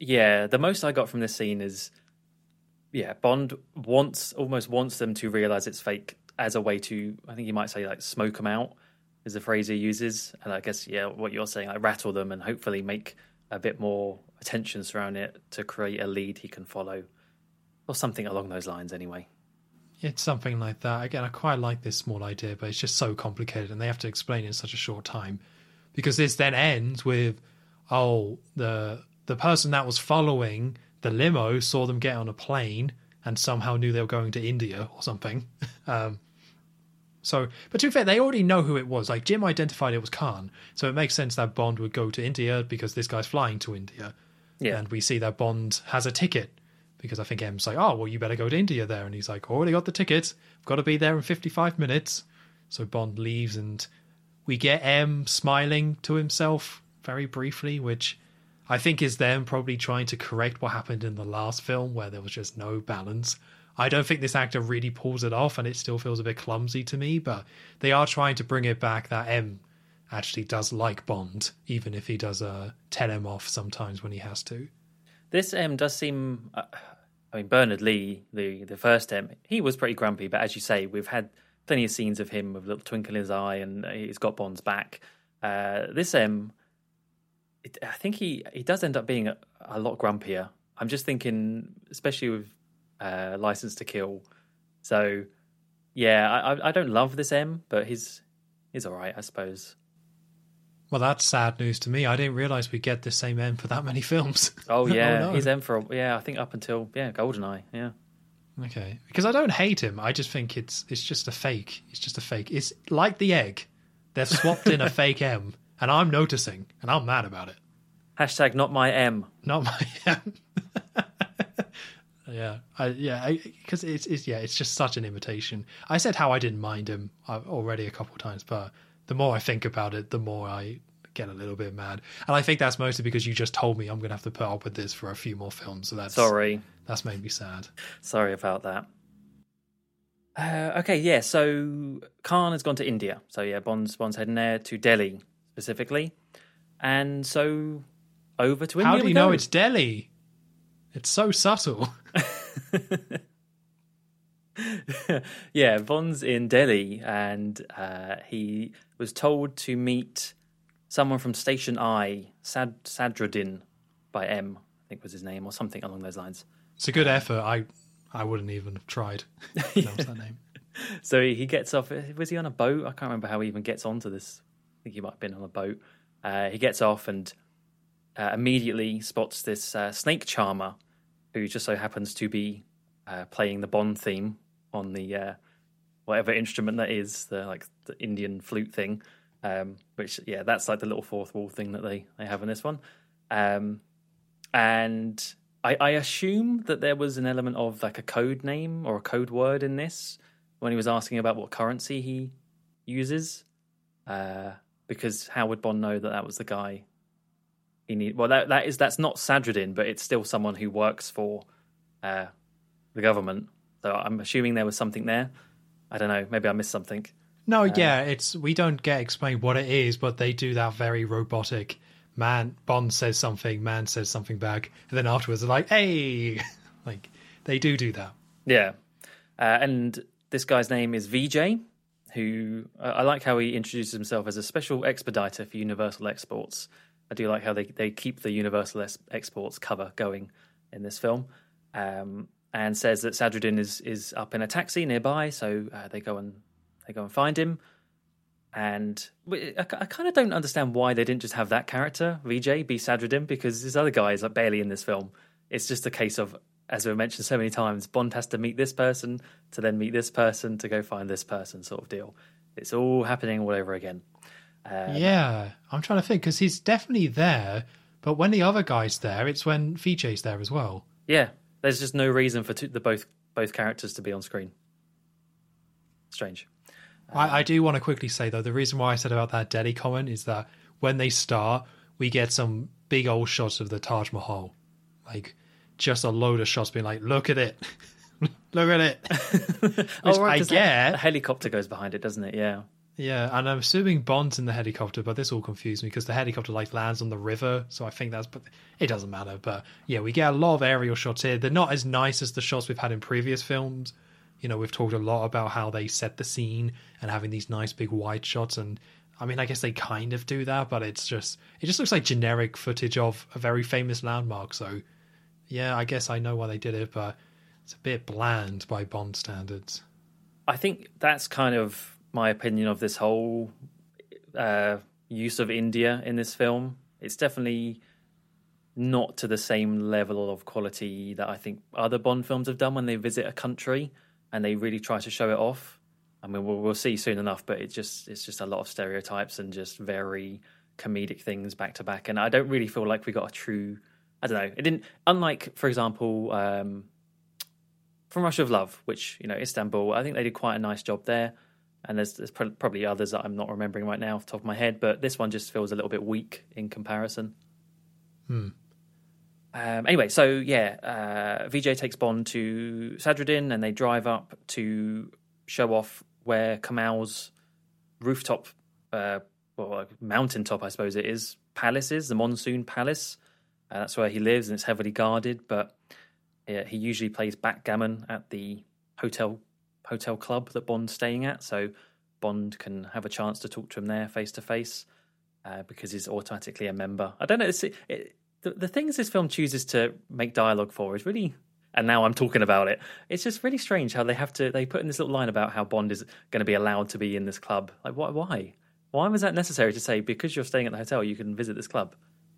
Yeah, the most I got from this scene is yeah, Bond wants almost wants them to realize it's fake as a way to, I think you might say, like, smoke them out is the phrase he uses. And I guess, yeah, what you're saying, like, rattle them and hopefully make a bit more attention surrounding it to create a lead he can follow or something along those lines anyway. It's something like that. Again, I quite like this small idea, but it's just so complicated and they have to explain it in such a short time, because this then ends with, oh, the the person that was following the limo saw them get on a plane and somehow knew they were going to India or something. Um, so, but to be fair, they already know who it was. Like, Jim identified it was Khan, so it makes sense that Bond would go to India because this guy's flying to India. Yeah. And we see that Bond has a ticket, because I think M's like, oh, well, you better go to India there. And he's like, already got the ticket. I've got to be there in fifty-five minutes. So Bond leaves and we get M smiling to himself very briefly, which I think is them probably trying to correct what happened in the last film where there was just no balance. I don't think this actor really pulls it off and it still feels a bit clumsy to me, but they are trying to bring it back that M actually does like Bond, even if he does uh, tell him off sometimes when he has to. This M does seem, uh, I mean, Bernard Lee, the, the first M, he was pretty grumpy, but as you say, we've had plenty of scenes of him with a little twinkle in his eye and he's got Bond's back. Uh, this M, it, I think he, he does end up being a, a lot grumpier. I'm just thinking, especially with uh, License to Kill. So, yeah, I, I don't love this M, but he's, he's all right, I suppose. Well, that's sad news to me. I didn't realise we get the same M for that many films. Oh, yeah. oh, no. He's M for, a, yeah, I think up until, yeah, Goldeneye, yeah. Okay. Because I don't hate him. I just think it's it's just a fake. It's just a fake. It's like the egg. They've swapped in a fake M, and I'm noticing, and I'm mad about it. Hashtag not my M. Not my M. yeah. I, yeah. Because it's, it's, yeah, it's just such an imitation. I said how I didn't mind him already a couple of times, but the more I think about it, the more I get a little bit mad. And I think that's mostly because you just told me I'm going to have to put up with this for a few more films. So that's Sorry. That's made me sad. Sorry about that. Uh, okay, yeah, so Khan has gone to India. So, yeah, Bond's, Bond's heading there to Delhi, specifically. And so over to India. How do you know it's Delhi? It's so subtle. yeah, Bond's in Delhi and uh, he was told to meet someone from Station I, Sad- Sadruddin by M, I think was his name, or something along those lines. It's a good effort. I I wouldn't even have tried. yeah. That was that name. So he gets off. Was he on a boat? I can't remember how he even gets onto this. I think he might have been on a boat. Uh, he gets off and uh, immediately spots this uh, snake charmer who just so happens to be uh, playing the Bond theme on the uh, whatever instrument that is, the like the Indian flute thing, um, which, yeah, that's like the little fourth wall thing that they, they have in this one. Um, and I, I assume that there was an element of like a code name or a code word in this when he was asking about what currency he uses, uh, because how would Bond know that that was the guy he need? Well, that, that is, that's not Sadruddin, but it's still someone who works for uh, the government. So I'm assuming there was something there. I don't know. Maybe I missed something. No, uh, yeah, it's we don't get explained what it is, but they do that very robotic. Man, Bond says something, man says something back, and then afterwards they're like, "Hey," like they do do that. Yeah, uh, and this guy's name is Vijay, who uh, I like how he introduces himself as a special expediter for Universal Exports. I do like how they they keep the Universal Exports cover going in this film. Um, And says that Sadruddin is, is up in a taxi nearby, so uh, they go and they go and find him. And I, I kind of don't understand why they didn't just have that character, Vijay, be Sadruddin, because this other guy is like barely in this film. It's just a case of, as we mentioned so many times, Bond has to meet this person to then meet this person to go find this person, sort of deal. It's all happening all over again. Um, yeah, I'm trying to think because he's definitely there, but when the other guy's there, it's when Vijay's there as well. Yeah. There's just no reason for two, the both both characters to be on screen. Strange. Um, I, I do want to quickly say, though, the reason why I said about that Delhi comment is that when they start, we get some big old shots of the Taj Mahal. Like, just a load of shots being like, look at it. look at it. Which oh, right, I get. A helicopter goes behind it, doesn't it? Yeah. Yeah, and I'm assuming Bond's in the helicopter, but this all confused me because the helicopter like lands on the river, so I think that's. But it doesn't matter. But yeah, we get a lot of aerial shots here. They're not as nice as the shots we've had in previous films. You know, we've talked a lot about how they set the scene and having these nice big wide shots, and I mean, I guess they kind of do that, but it's just it just looks like generic footage of a very famous landmark. So yeah, I guess I know why they did it, but it's a bit bland by Bond standards. I think that's kind of my opinion of this whole uh, use of India in this film. It's definitely not to the same level of quality that I think other Bond films have done when they visit a country and they really try to show it off. I mean, we'll, we'll see soon enough, but it's just it's just a lot of stereotypes and just very comedic things back to back. And I don't really feel like we got a true... I don't know. It didn't... Unlike, for example, um, From Russia With Love, which, you know, Istanbul, I think they did quite a nice job there. And there's, there's probably others that I'm not remembering right now off the top of my head, but this one just feels a little bit weak in comparison. Hmm. Um, anyway, so, yeah, uh, Vijay takes Bond to Sadruddin and they drive up to show off where Kamal's rooftop, uh, well, mountaintop, I suppose it is, palace is, the Monsoon Palace. Uh, that's where he lives and it's heavily guarded, but yeah, he usually plays backgammon at the hotel hotel club that Bond's staying at, so Bond can have a chance to talk to him there face-to-face uh, because he's automatically a member. I don't know, it's, it, the, the things this film chooses to make dialogue for is really... And now I'm talking about it. It's just really strange how they have to... They put in this little line about how Bond is going to be allowed to be in this club. Like, why? Why, why was that necessary to say, because you're staying at the hotel, you can visit this club?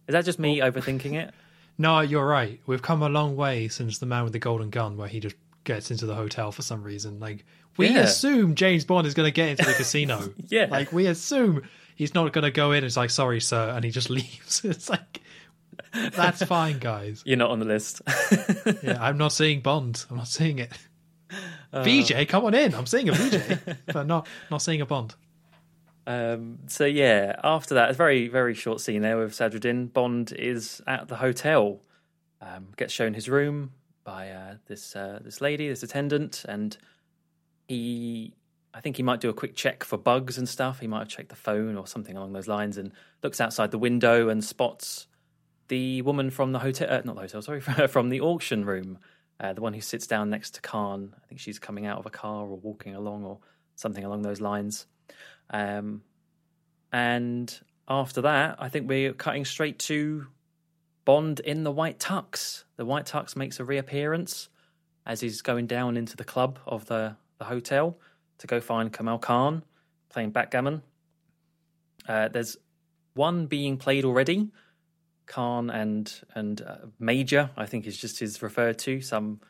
Is that just me well, overthinking it? No, you're right. We've come a long way since The Man with the Golden Gun, where he just gets into the hotel for some reason. Like, we yeah. assume James Bond is going to get into the casino. Yeah. Like, we assume he's not going to go in and it's like, sorry, sir, and he just leaves. It's like... That's fine, guys. You're not on the list. Yeah, I'm not seeing Bond. I'm not seeing it. Uh, V J, come on in. I'm seeing a V J, but not not seeing a Bond. Um, so yeah, after that, a very very short scene there with Sadruddin. Bond is at the hotel, um, gets shown his room by uh, this uh, this lady, this attendant, and he. I think he might do a quick check for bugs and stuff. He might have checked the phone or something along those lines, and looks outside the window and spots the woman from the hotel, uh, not the hotel, sorry, from the auction room, uh, the one who sits down next to Khan. I think she's coming out of a car or walking along or something along those lines. Um, and after that, I think we're cutting straight to Bond in the white tux. The white tux makes a reappearance as he's going down into the club of the, the hotel to go find Kamal Khan playing backgammon. Uh, there's one being played already. Khan and and uh, Major, I think is just his referred to, some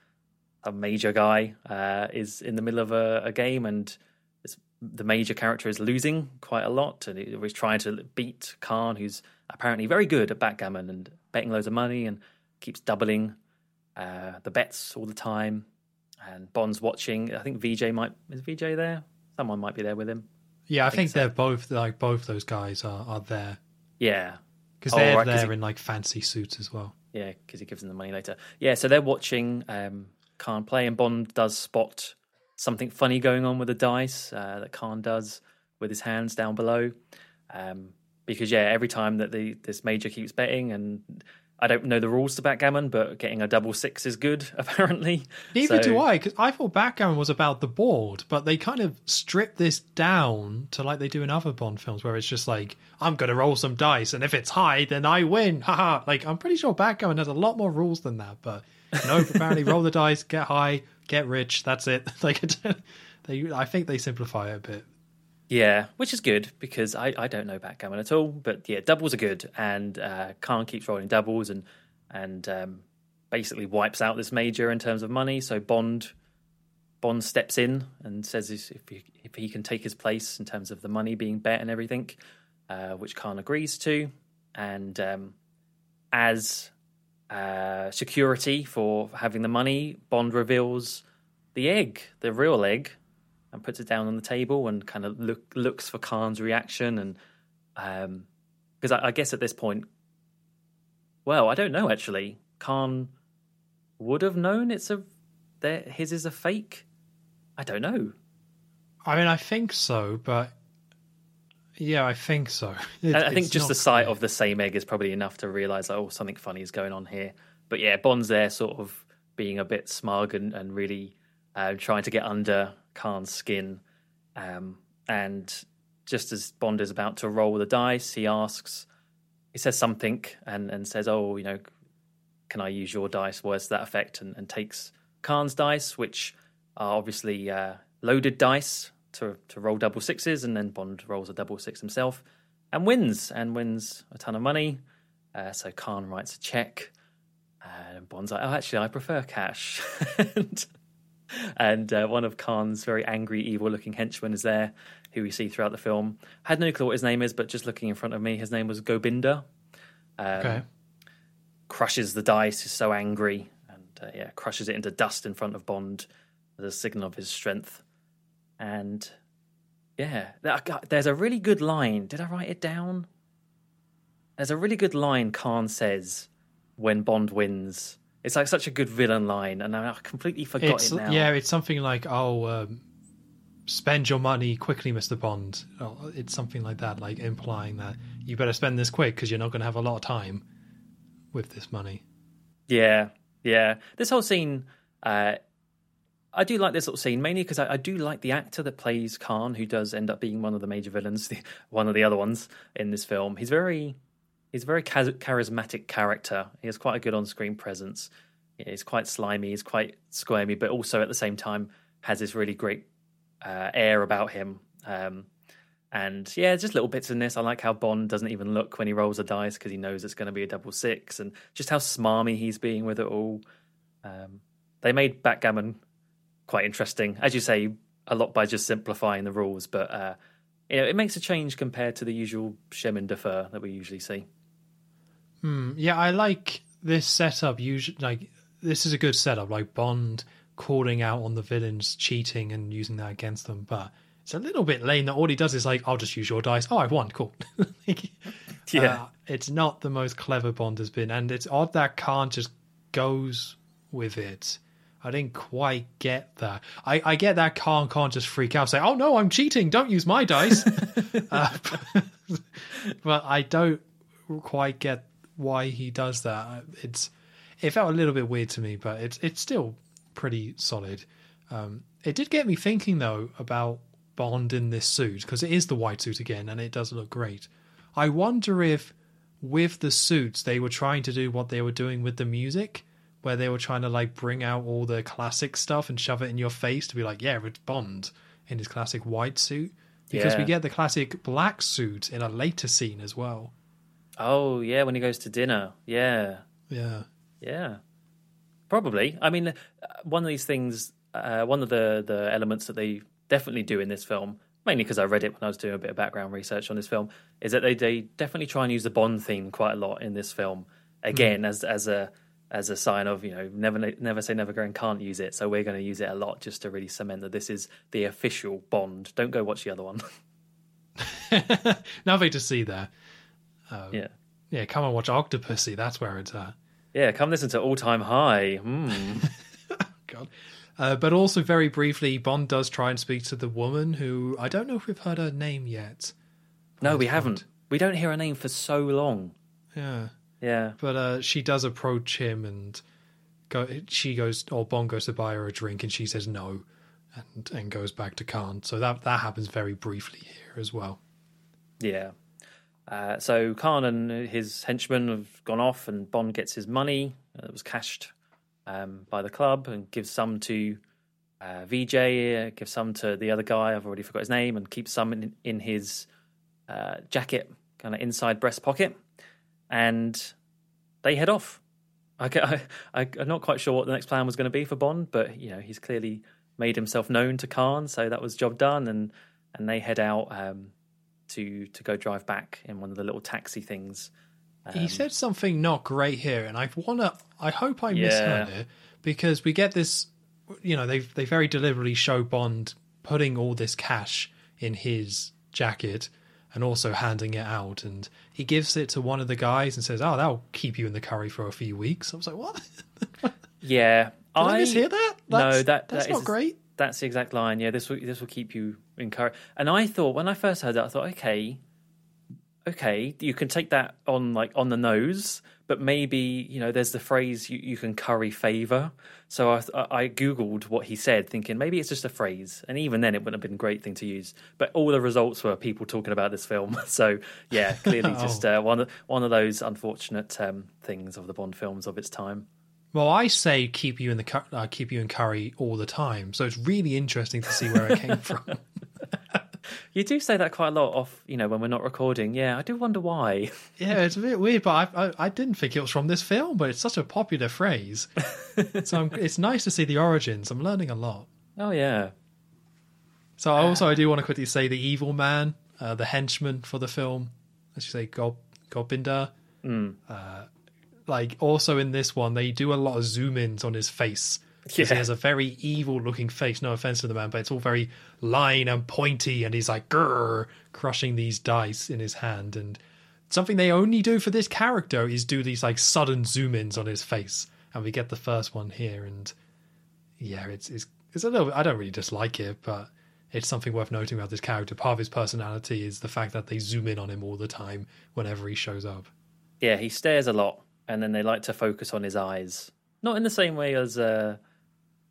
a major guy uh, is in the middle of a, a game and it's, the Major character is losing quite a lot and he was trying to beat Khan, who's apparently very good at backgammon and betting loads of money and keeps doubling uh, the bets all the time. And Bond's watching. I think Vijay might... Is Vijay there? Someone might be there with him. Yeah, I, I think, think so. They're both... like both those guys are, are there. Yeah. Because they're oh, right, there he, in like fancy suits as well. Yeah, because he gives them the money later. Yeah, so they're watching um, Khan play, and Bond does spot something funny going on with the dice uh, that Khan does with his hands down below. Um, because, yeah, every time that the this major keeps betting, and I don't know the rules to backgammon, but getting a double six is good, apparently. Neither so, do I, because I thought backgammon was about the board, but they kind of strip this down to like they do in other Bond films, where it's just like, I'm going to roll some dice, and if it's high, then I win. Haha. Like, I'm pretty sure backgammon has a lot more rules than that, but no, apparently roll the dice, get high, get rich, that's it. Like, they, I think they simplify it a bit. Yeah, which is good because I, I don't know backgammon at all. But yeah, doubles are good. And uh, Khan keeps rolling doubles and and um, basically wipes out this major in terms of money. So Bond Bond steps in and says if he, if he can take his place in terms of the money being bet and everything, uh, which Khan agrees to. And um, as uh, security for having the money, Bond reveals the egg, the real egg, and puts it down on the table and kind of look, looks for Khan's reaction. And um, because I, I guess at this point, well, I don't know, actually. Khan would have known it's a that his is a fake? I don't know. I mean, I think so, but Yeah, I think so. It, I think just the sight clear. of the same egg is probably enough to realise, like, oh, something funny is going on here. But yeah, Bond's there sort of being a bit smug and, and really uh, trying to get under Khan's skin. Um, and just as Bond is about to roll the dice, he asks, he says something and, and says, oh, you know, can I use your dice? Words to that effect, and, and takes Khan's dice, which are obviously uh, loaded dice, to to roll double sixes, and then Bond rolls a double six himself and wins, and wins a ton of money. Uh, so Khan writes a check, and Bond's like, oh, actually, I prefer cash. and and uh, one of Khan's very angry, evil-looking henchmen is there, who we see throughout the film. I had no clue what his name is, but just looking in front of me, his name was Gobinda. Um, okay. Crushes the dice, is so angry, and uh, yeah, crushes it into dust in front of Bond as a signal of his strength. And yeah, there's a really good line. Did I write it down? There's a really good line Khan says when Bond wins. It's like such a good villain line, and I completely forgot it's, it now. Yeah, it's something like, oh, um, spend your money quickly, Mister Bond. Oh, it's something like that, like implying that you better spend this quick because you're not going to have a lot of time with this money. Yeah, yeah. This whole scene... Uh, I do like this little scene, mainly because I, I do like the actor that plays Khan, who does end up being one of the major villains, the, one of the other ones in this film. He's very, he's a very charismatic character. He has quite a good on-screen presence. He's quite slimy, he's quite squirmy, but also at the same time has this really great uh, air about him. Um, and yeah, just little bits in this. I like how Bond doesn't even look when he rolls a dice because he knows it's going to be a double six, and just how smarmy he's being with it all. Um, they made backgammon quite interesting, as you say, a lot by just simplifying the rules, but uh you know, it makes a change compared to the usual chemin de fer that we usually see. mm, yeah I like this setup. Usually, like, this is a good setup, like Bond calling out on the villains cheating and using that against them, but it's a little bit lame that all he does is like, I'll just use your dice, oh, I won, cool. Like, yeah uh, it's not the most clever Bond has been, and it's odd that Khan just goes with it. I didn't quite get that. I, I get that Khan can't just freak out and say, oh no, I'm cheating, don't use my dice. uh, but, but I don't quite get why he does that. It's It felt a little bit weird to me, but it's it's still pretty solid. Um, it did get me thinking, though, about Bond in this suit, because it is the white suit again, and it does look great. I wonder if with the suits they were trying to do what they were doing with the music, where they were trying to like bring out all the classic stuff and shove it in your face to be like, yeah, it's Bond in his classic white suit. Because yeah. we get the classic black suit in a later scene as well. Oh, yeah, when he goes to dinner. Yeah. Yeah. Yeah. Probably. I mean, one of these things, uh, one of the, the elements that they definitely do in this film, mainly because I read it when I was doing a bit of background research on this film, is that they, they definitely try and use the Bond theme quite a lot in this film. Again, mm. as as a... as a sign of, you know, never never say never again, can't use it, so we're going to use it a lot just to really cement that this is the official Bond. Don't go watch the other one. Nothing to see there. Um, yeah. Yeah, come and watch Octopussy, that's where it's at. Yeah, come listen to All Time High. Mm. God. Uh, but also, very briefly, Bond does try and speak to the woman who, I don't know if we've heard her name yet. No, we haven't. Bond. We don't hear her name for so long. Yeah. Yeah, but uh, she does approach him, and go. She goes, or Bond goes to buy her a drink, and she says no, and and goes back to Khan. So that that happens very briefly here as well. Yeah. Uh, so Khan and his henchmen have gone off, and Bond gets his money that was cashed um, by the club, and gives some to uh, Vijay, uh, gives some to the other guy. I've already forgot his name, and keeps some in, in his uh, jacket, kind of inside breast pocket. And they head off. I, I, I, I'm not quite sure what the next plan was going to be for Bond, but you know, he's clearly made himself known to Khan, so that was job done. And, and they head out um, to to go drive back in one of the little taxi things. Um, he said something not great here, and I wanna. I hope I yeah. misheard it, because we get this. You know, they they very deliberately show Bond putting all this cash in his jacket, and also handing it out, and he gives it to one of the guys and says, oh, that'll keep you in the curry for a few weeks. I was like, what? Yeah. Did I, I mishear that? That's, no, that, that's that not is, great. That's the exact line. Yeah, this will this will keep you encouraged. And I thought when I first heard that, I thought, okay, okay, you can take that on like on the nose, but maybe you know there's the phrase you, you can curry favor. So I I googled what he said, thinking maybe it's just a phrase, and even then it wouldn't have been a great thing to use. But all the results were people talking about this film. So yeah, clearly oh. just uh, one one of those unfortunate um, things of the Bond films of its time. Well, I say keep you in the uh, keep you in curry all the time, so it's really interesting to see where it came from. You do say that quite a lot, off you know, when we're not recording. Yeah, I do wonder why. Yeah, it's a bit weird, but I, I, I didn't think it was from this film, but it's such a popular phrase, so I'm, it's nice to see the origins. I'm learning a lot. Oh yeah. So I also I do want to quickly say the evil man, uh, the henchman for the film, as you say, Gob Gobinda. Mm. Uh, Like, also in this one, they do a lot of zoom-ins on his face. Yeah. He has a very evil-looking face, no offense to the man, but it's all very line and pointy, and he's like, grrr, crushing these dice in his hand. And something they only do for this character is do these, like, sudden zoom-ins on his face. And we get the first one here, and yeah, it's, it's, it's a little bit... I don't really dislike it, but it's something worth noting about this character. Part of his personality is the fact that they zoom in on him all the time whenever he shows up. Yeah, he stares a lot. And then they like to focus on his eyes. Not in the same way as uh,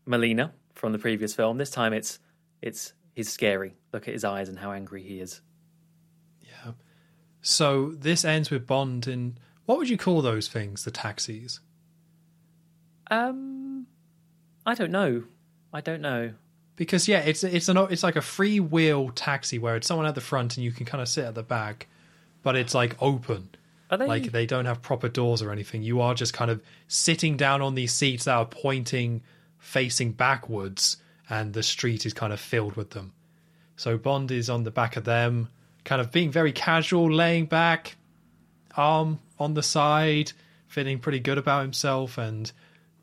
Melina from the previous film. This time it's it's he's scary. Look at his eyes and how angry he is. Yeah. So this ends with Bond in... What would you call those things, the taxis? Um, I don't know. I don't know. Because, yeah, it's it's an it's like a freewheel taxi where it's someone at the front and you can kind of sit at the back, but it's, like, open. They... Like, they don't have proper doors or anything. You are just kind of sitting down on these seats that are pointing, facing backwards, and the street is kind of filled with them. So Bond is on the back of them, kind of being very casual, laying back, arm on the side, feeling pretty good about himself. And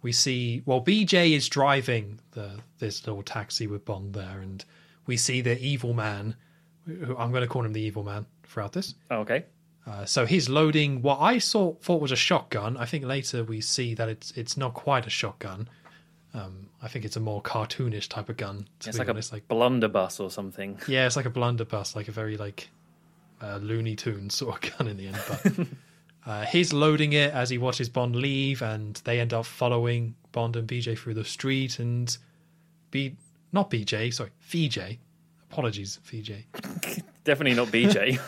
we see, well, B J is driving the this little taxi with Bond there, and we see the evil man, who I'm going to call him the evil man throughout this. Oh, okay. Uh, so he's loading what I saw, thought was a shotgun. I think later we see that it's it's not quite a shotgun. Um, I think it's a more cartoonish type of gun. To it's like honest. a like, blunderbuss or something. Yeah, it's like a blunderbuss, like a very like uh, Looney Tunes sort of gun in the end. But uh, he's loading it as he watches Bond leave, and they end up following Bond and B J through the street. And B not B J, sorry, Vijay. Apologies, Vijay. Definitely not B J.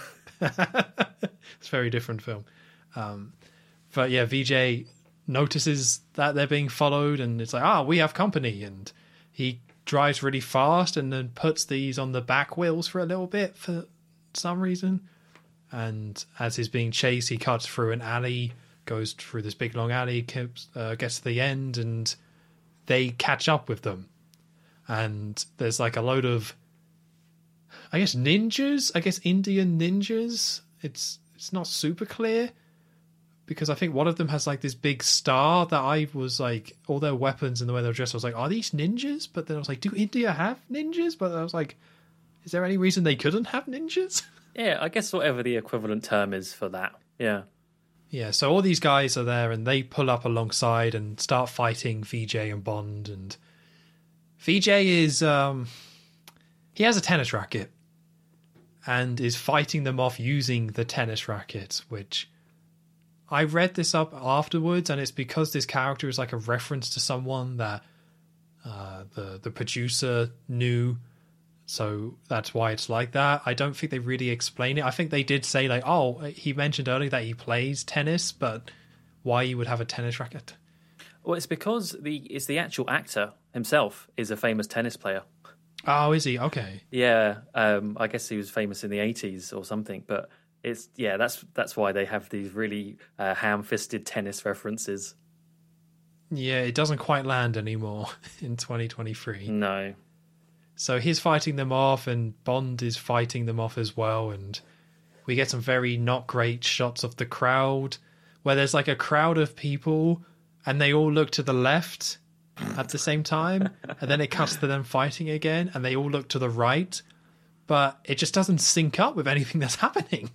It's a very different film. Um, but yeah, Vijay notices that they're being followed and it's like, ah, we have company. And he drives really fast and then puts these on the back wheels for a little bit for some reason. And as he's being chased, he cuts through an alley, goes through this big long alley, keeps, uh, gets to the end and they catch up with them. And there's like a load of, I guess, ninjas, I guess Indian ninjas. It's it's not super clear because I think one of them has like this big star that I was like, all their weapons and the way they were dressed, I was like, are these ninjas? But then I was like, do India have ninjas? But I was like, is there any reason they couldn't have ninjas? Yeah, I guess whatever the equivalent term is for that. Yeah. Yeah, so all these guys are there and they pull up alongside and start fighting Vijay and Bond. And Vijay is, um, he has a tennis racket. And is fighting them off using the tennis racket, which I read this up afterwards, and it's because this character is like a reference to someone that uh, the the producer knew, so that's why it's like that. I don't think they really explain it. I think they did say like, oh, he mentioned earlier that he plays tennis, but why he would have a tennis racket? Well, it's because the it's the actual actor himself is a famous tennis player. Oh, is he? Okay. Yeah, um, I guess he was famous in the eighties or something, but it's yeah, that's that's why they have these really uh, ham-fisted tennis references. Yeah, it doesn't quite land anymore in twenty twenty-three. No. So he's fighting them off, and Bond is fighting them off as well, and we get some very not great shots of the crowd, where there's like a crowd of people, and they all look to the left at the same time, and then it cuts to them fighting again, and they all look to the right, but it just doesn't sync up with anything that's happening.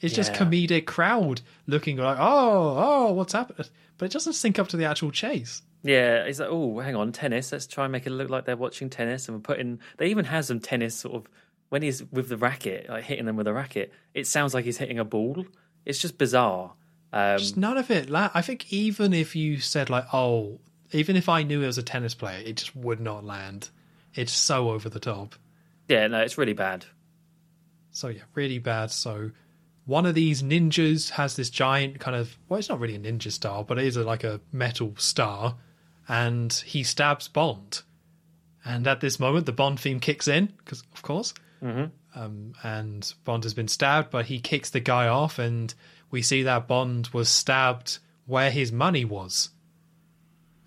It's yeah. just comedic crowd looking like, oh, oh, what's happening? But it doesn't sync up to the actual chase. Yeah, it's like, oh, hang on, tennis. Let's try and make it look like they're watching tennis. And we're putting, they even have some tennis sort of, when he's with the racket, like hitting them with a racket, it sounds like he's hitting a ball. It's just bizarre. Um, just none of it. I think even if you said like, oh, even if I knew it was a tennis player, it just would not land. It's so over the top. Yeah, no, it's really bad. So yeah, really bad. So one of these ninjas has this giant kind of, well, it's not really a ninja star, but it is a, like a metal star. And he stabs Bond. And at this moment, the Bond theme kicks in, because of course. Mm-hmm. Um, and Bond has been stabbed, but he kicks the guy off, and we see that Bond was stabbed where his money was.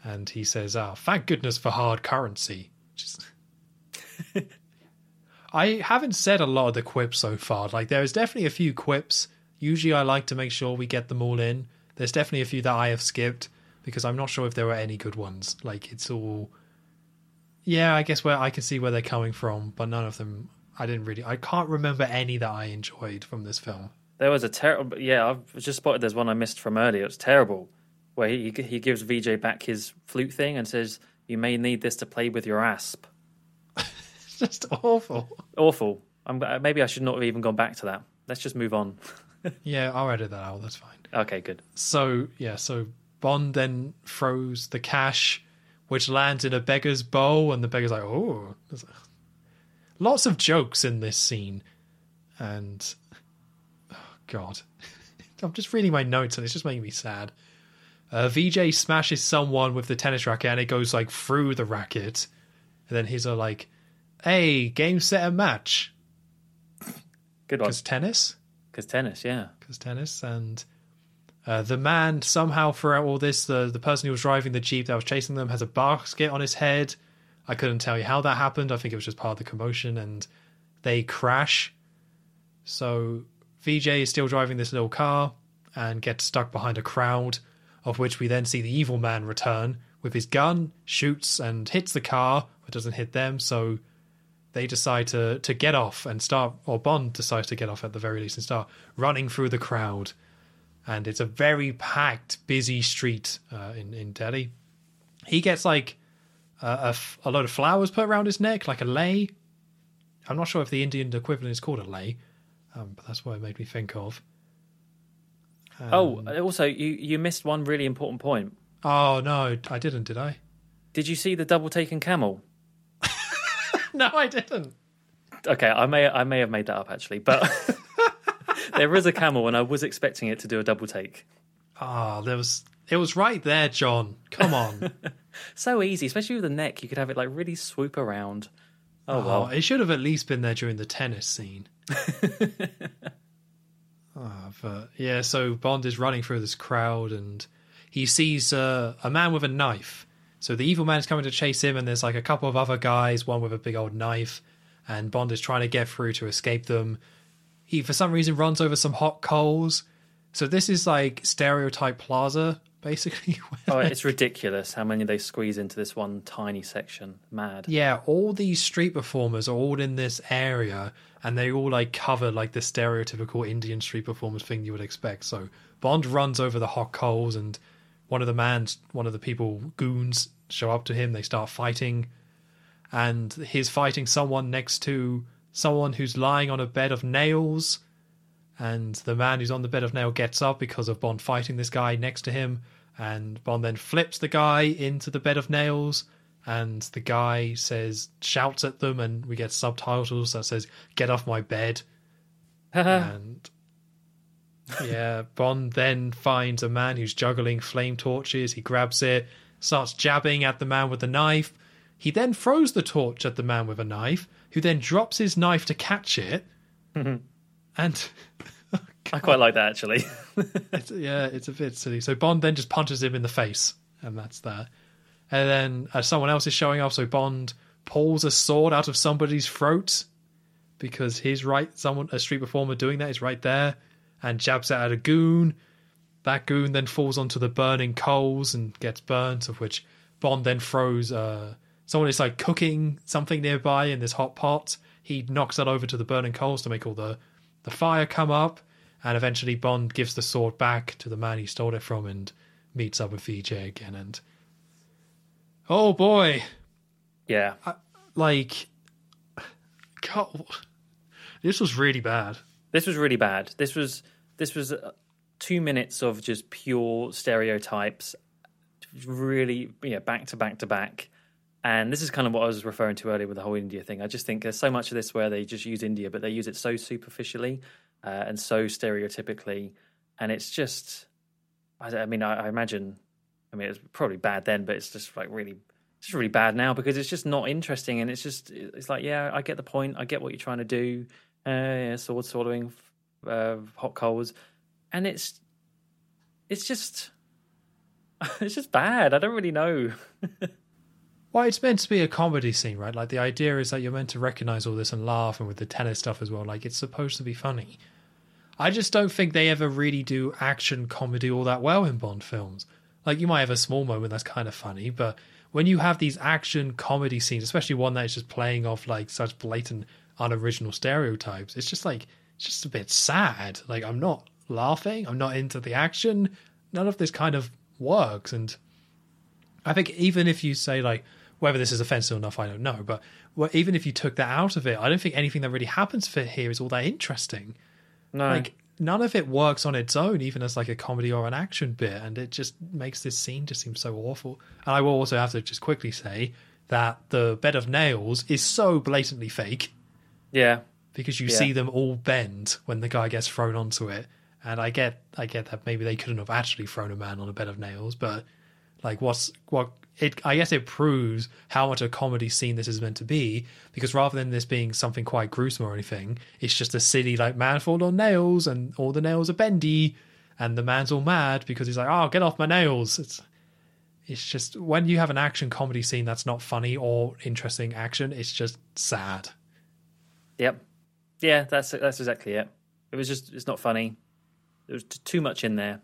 And he says, "Ah, oh, thank goodness for hard currency." Just... I haven't said a lot of the quips so far. Like, there is definitely a few quips. Usually I like to make sure we get them all in. There's definitely a few that I have skipped, because I'm not sure if there were any good ones. Like, it's all... Yeah, I guess where I can see where they're coming from, but none of them... I didn't really... I can't remember any that I enjoyed from this film. There was a terrible... Yeah, I've just spotted there's one I missed from earlier. It's terrible. Where he he gives Vijay back his flute thing and says, "You may need this to play with your asp." Just awful. Awful. I'm, maybe I should not have even gone back to that. Let's just move on. Yeah, I'll edit that out. That's fine. Okay, good. So, yeah, so... Bond then throws the cash, which lands in a beggar's bowl, and the beggar's like, "Oh!" Lots of jokes in this scene, and oh god, I'm just reading my notes, and it's just making me sad. Uh, Vijay smashes someone with the tennis racket, and it goes like through the racket, and then he's like, "Hey, game, set, and match." Good one. Because tennis. Because tennis, yeah. Because tennis and. Uh, the man somehow throughout all this, the, the person who was driving the Jeep that was chasing them has a basket on his head. I couldn't tell you how that happened. I think it was just part of the commotion, and they crash. So Vijay is still driving this little car and gets stuck behind a crowd, of which we then see the evil man return with his gun, shoots and hits the car, but doesn't hit them. So they decide to, to get off and start, or Bond decides to get off at the very least and start running through the crowd. And it's a very packed, busy street uh, in, in Delhi. He gets, like, uh, a, a load of flowers put around his neck, like a lei. I'm not sure if the Indian equivalent is called a lei, um, but that's what it made me think of. Um, oh, also, you, you missed one really important point. Oh, no, I didn't, did I? Did you see the double-taken camel? No, I didn't. Okay, I may I may have made that up, actually, but... There is a camel, and I was expecting it to do a double take. Ah, oh, there was. It was right there, John. Come on. So easy, especially with the neck. You could have it like really swoop around. Oh, oh well. It should have at least been there during the tennis scene. oh, but yeah, so Bond is running through this crowd, and he sees uh, a man with a knife. So the evil man is coming to chase him, and there's like a couple of other guys, one with a big old knife, and Bond is trying to get through to escape them. He, for some reason, runs over some hot coals. So this is like stereotype plaza, basically. Oh, it's ridiculous how many they squeeze into this one tiny section. Mad. Yeah, all these street performers are all in this area, and they all like cover like the stereotypical Indian street performers thing you would expect. So Bond runs over the hot coals, and one of the man's, one of the people, goons, show up to him. They start fighting, and he's fighting someone next to... someone who's lying on a bed of nails, and the man who's on the bed of nail gets up because of Bond fighting this guy next to him, and Bond then flips the guy into the bed of nails, and the guy says, shouts at them, and we get subtitles that says, "Get off my bed." And yeah, Bond then finds a man who's juggling flame torches. He grabs it, starts jabbing at the man with the knife. He then throws the torch at the man with a knife, who then drops his knife to catch it. Mm-hmm. And oh, I quite like that, actually. it's, yeah, it's a bit silly. So Bond then just punches him in the face, and that's that. And then uh, someone else is showing off, so Bond pulls a sword out of somebody's throat, because his right, someone, a street performer doing that is right there, and jabs it at a goon. That goon then falls onto the burning coals and gets burnt, of which Bond then throws... Uh, Someone is like cooking something nearby in this hot pot. He knocks that over to the burning coals to make all the, the fire come up. And eventually Bond gives the sword back to the man he stole it from and meets up with Vijay again. And Oh boy. Yeah. I, like, God, this was really bad. This was really bad. This was this was two minutes of just pure stereotypes, really, you know, back to back to back. And this is kind of what I was referring to earlier with the whole India thing. I just think there's so much of this where they just use India, but they use it so superficially uh, and so stereotypically. And it's just, I, I mean, I, I imagine, I mean, it's probably bad then, but it's just like really, it's just really bad now because it's just not interesting. And it's just, it's like, yeah, I get the point. I get what you're trying to do. Uh, yeah, sword swallowing, uh, hot coals. And it's, it's just, it's just bad. I don't really know. Well, it's meant to be a comedy scene, right? Like, the idea is that you're meant to recognise all this and laugh, and with the tennis stuff as well, like, it's supposed to be funny. I just don't think they ever really do action comedy all that well in Bond films. Like, you might have a small moment that's kind of funny, but when you have these action comedy scenes, especially one that is just playing off, like, such blatant, unoriginal stereotypes, it's just, like, it's just a bit sad. Like, I'm not laughing, I'm not into the action, none of this kind of works, and I think even if you say, like, whether this is offensive enough, I don't know. But well, even if you took that out of it, I don't think anything that really happens for here is all that interesting. No. Like, none of it works on its own, even as, like, a comedy or an action bit. And it just makes this scene just seem so awful. And I will also have to just quickly say that the bed of nails is so blatantly fake. Yeah. Because you yeah. see them all bend when the guy gets thrown onto it. And I get, I get that maybe they couldn't have actually thrown a man on a bed of nails, but... Like, what's what it? I guess it proves how much a comedy scene this is meant to be, because rather than this being something quite gruesome or anything, it's just a silly, like, manfall on nails, and all the nails are bendy, and the man's all mad because he's like, "Oh, get off my nails!" It's it's just, when you have an action comedy scene that's not funny or interesting action, it's just sad. Yep, yeah, that's that's exactly it. It was just it's not funny. There was t- too much in there,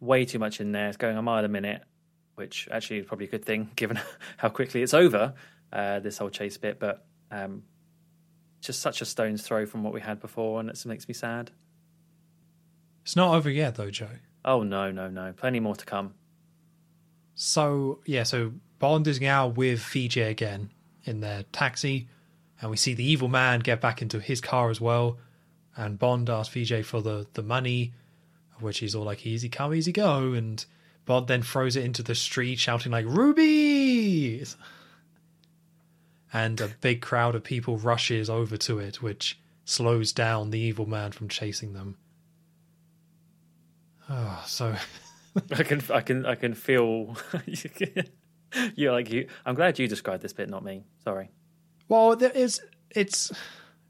way too much in there. It's going a mile a minute. Which actually is probably a good thing given how quickly it's over, uh, this whole chase bit. But um, just such a stone's throw from what we had before, and it makes me sad. It's not over yet, though, Joe. Oh, no, no, no. Plenty more to come. So, yeah, so Bond is now with Vijay again in their taxi, and we see the evil man get back into his car as well, and Bond asks Vijay for the, the money, which he's all like, easy come, easy go, and... Bond then throws it into the street, shouting like, "Ruby!" And a big crowd of people rushes over to it, which slows down the evil man from chasing them. Oh, so I can, I can, I can feel you're like you. I'm glad you described this bit, not me. Sorry. Well, there is. It's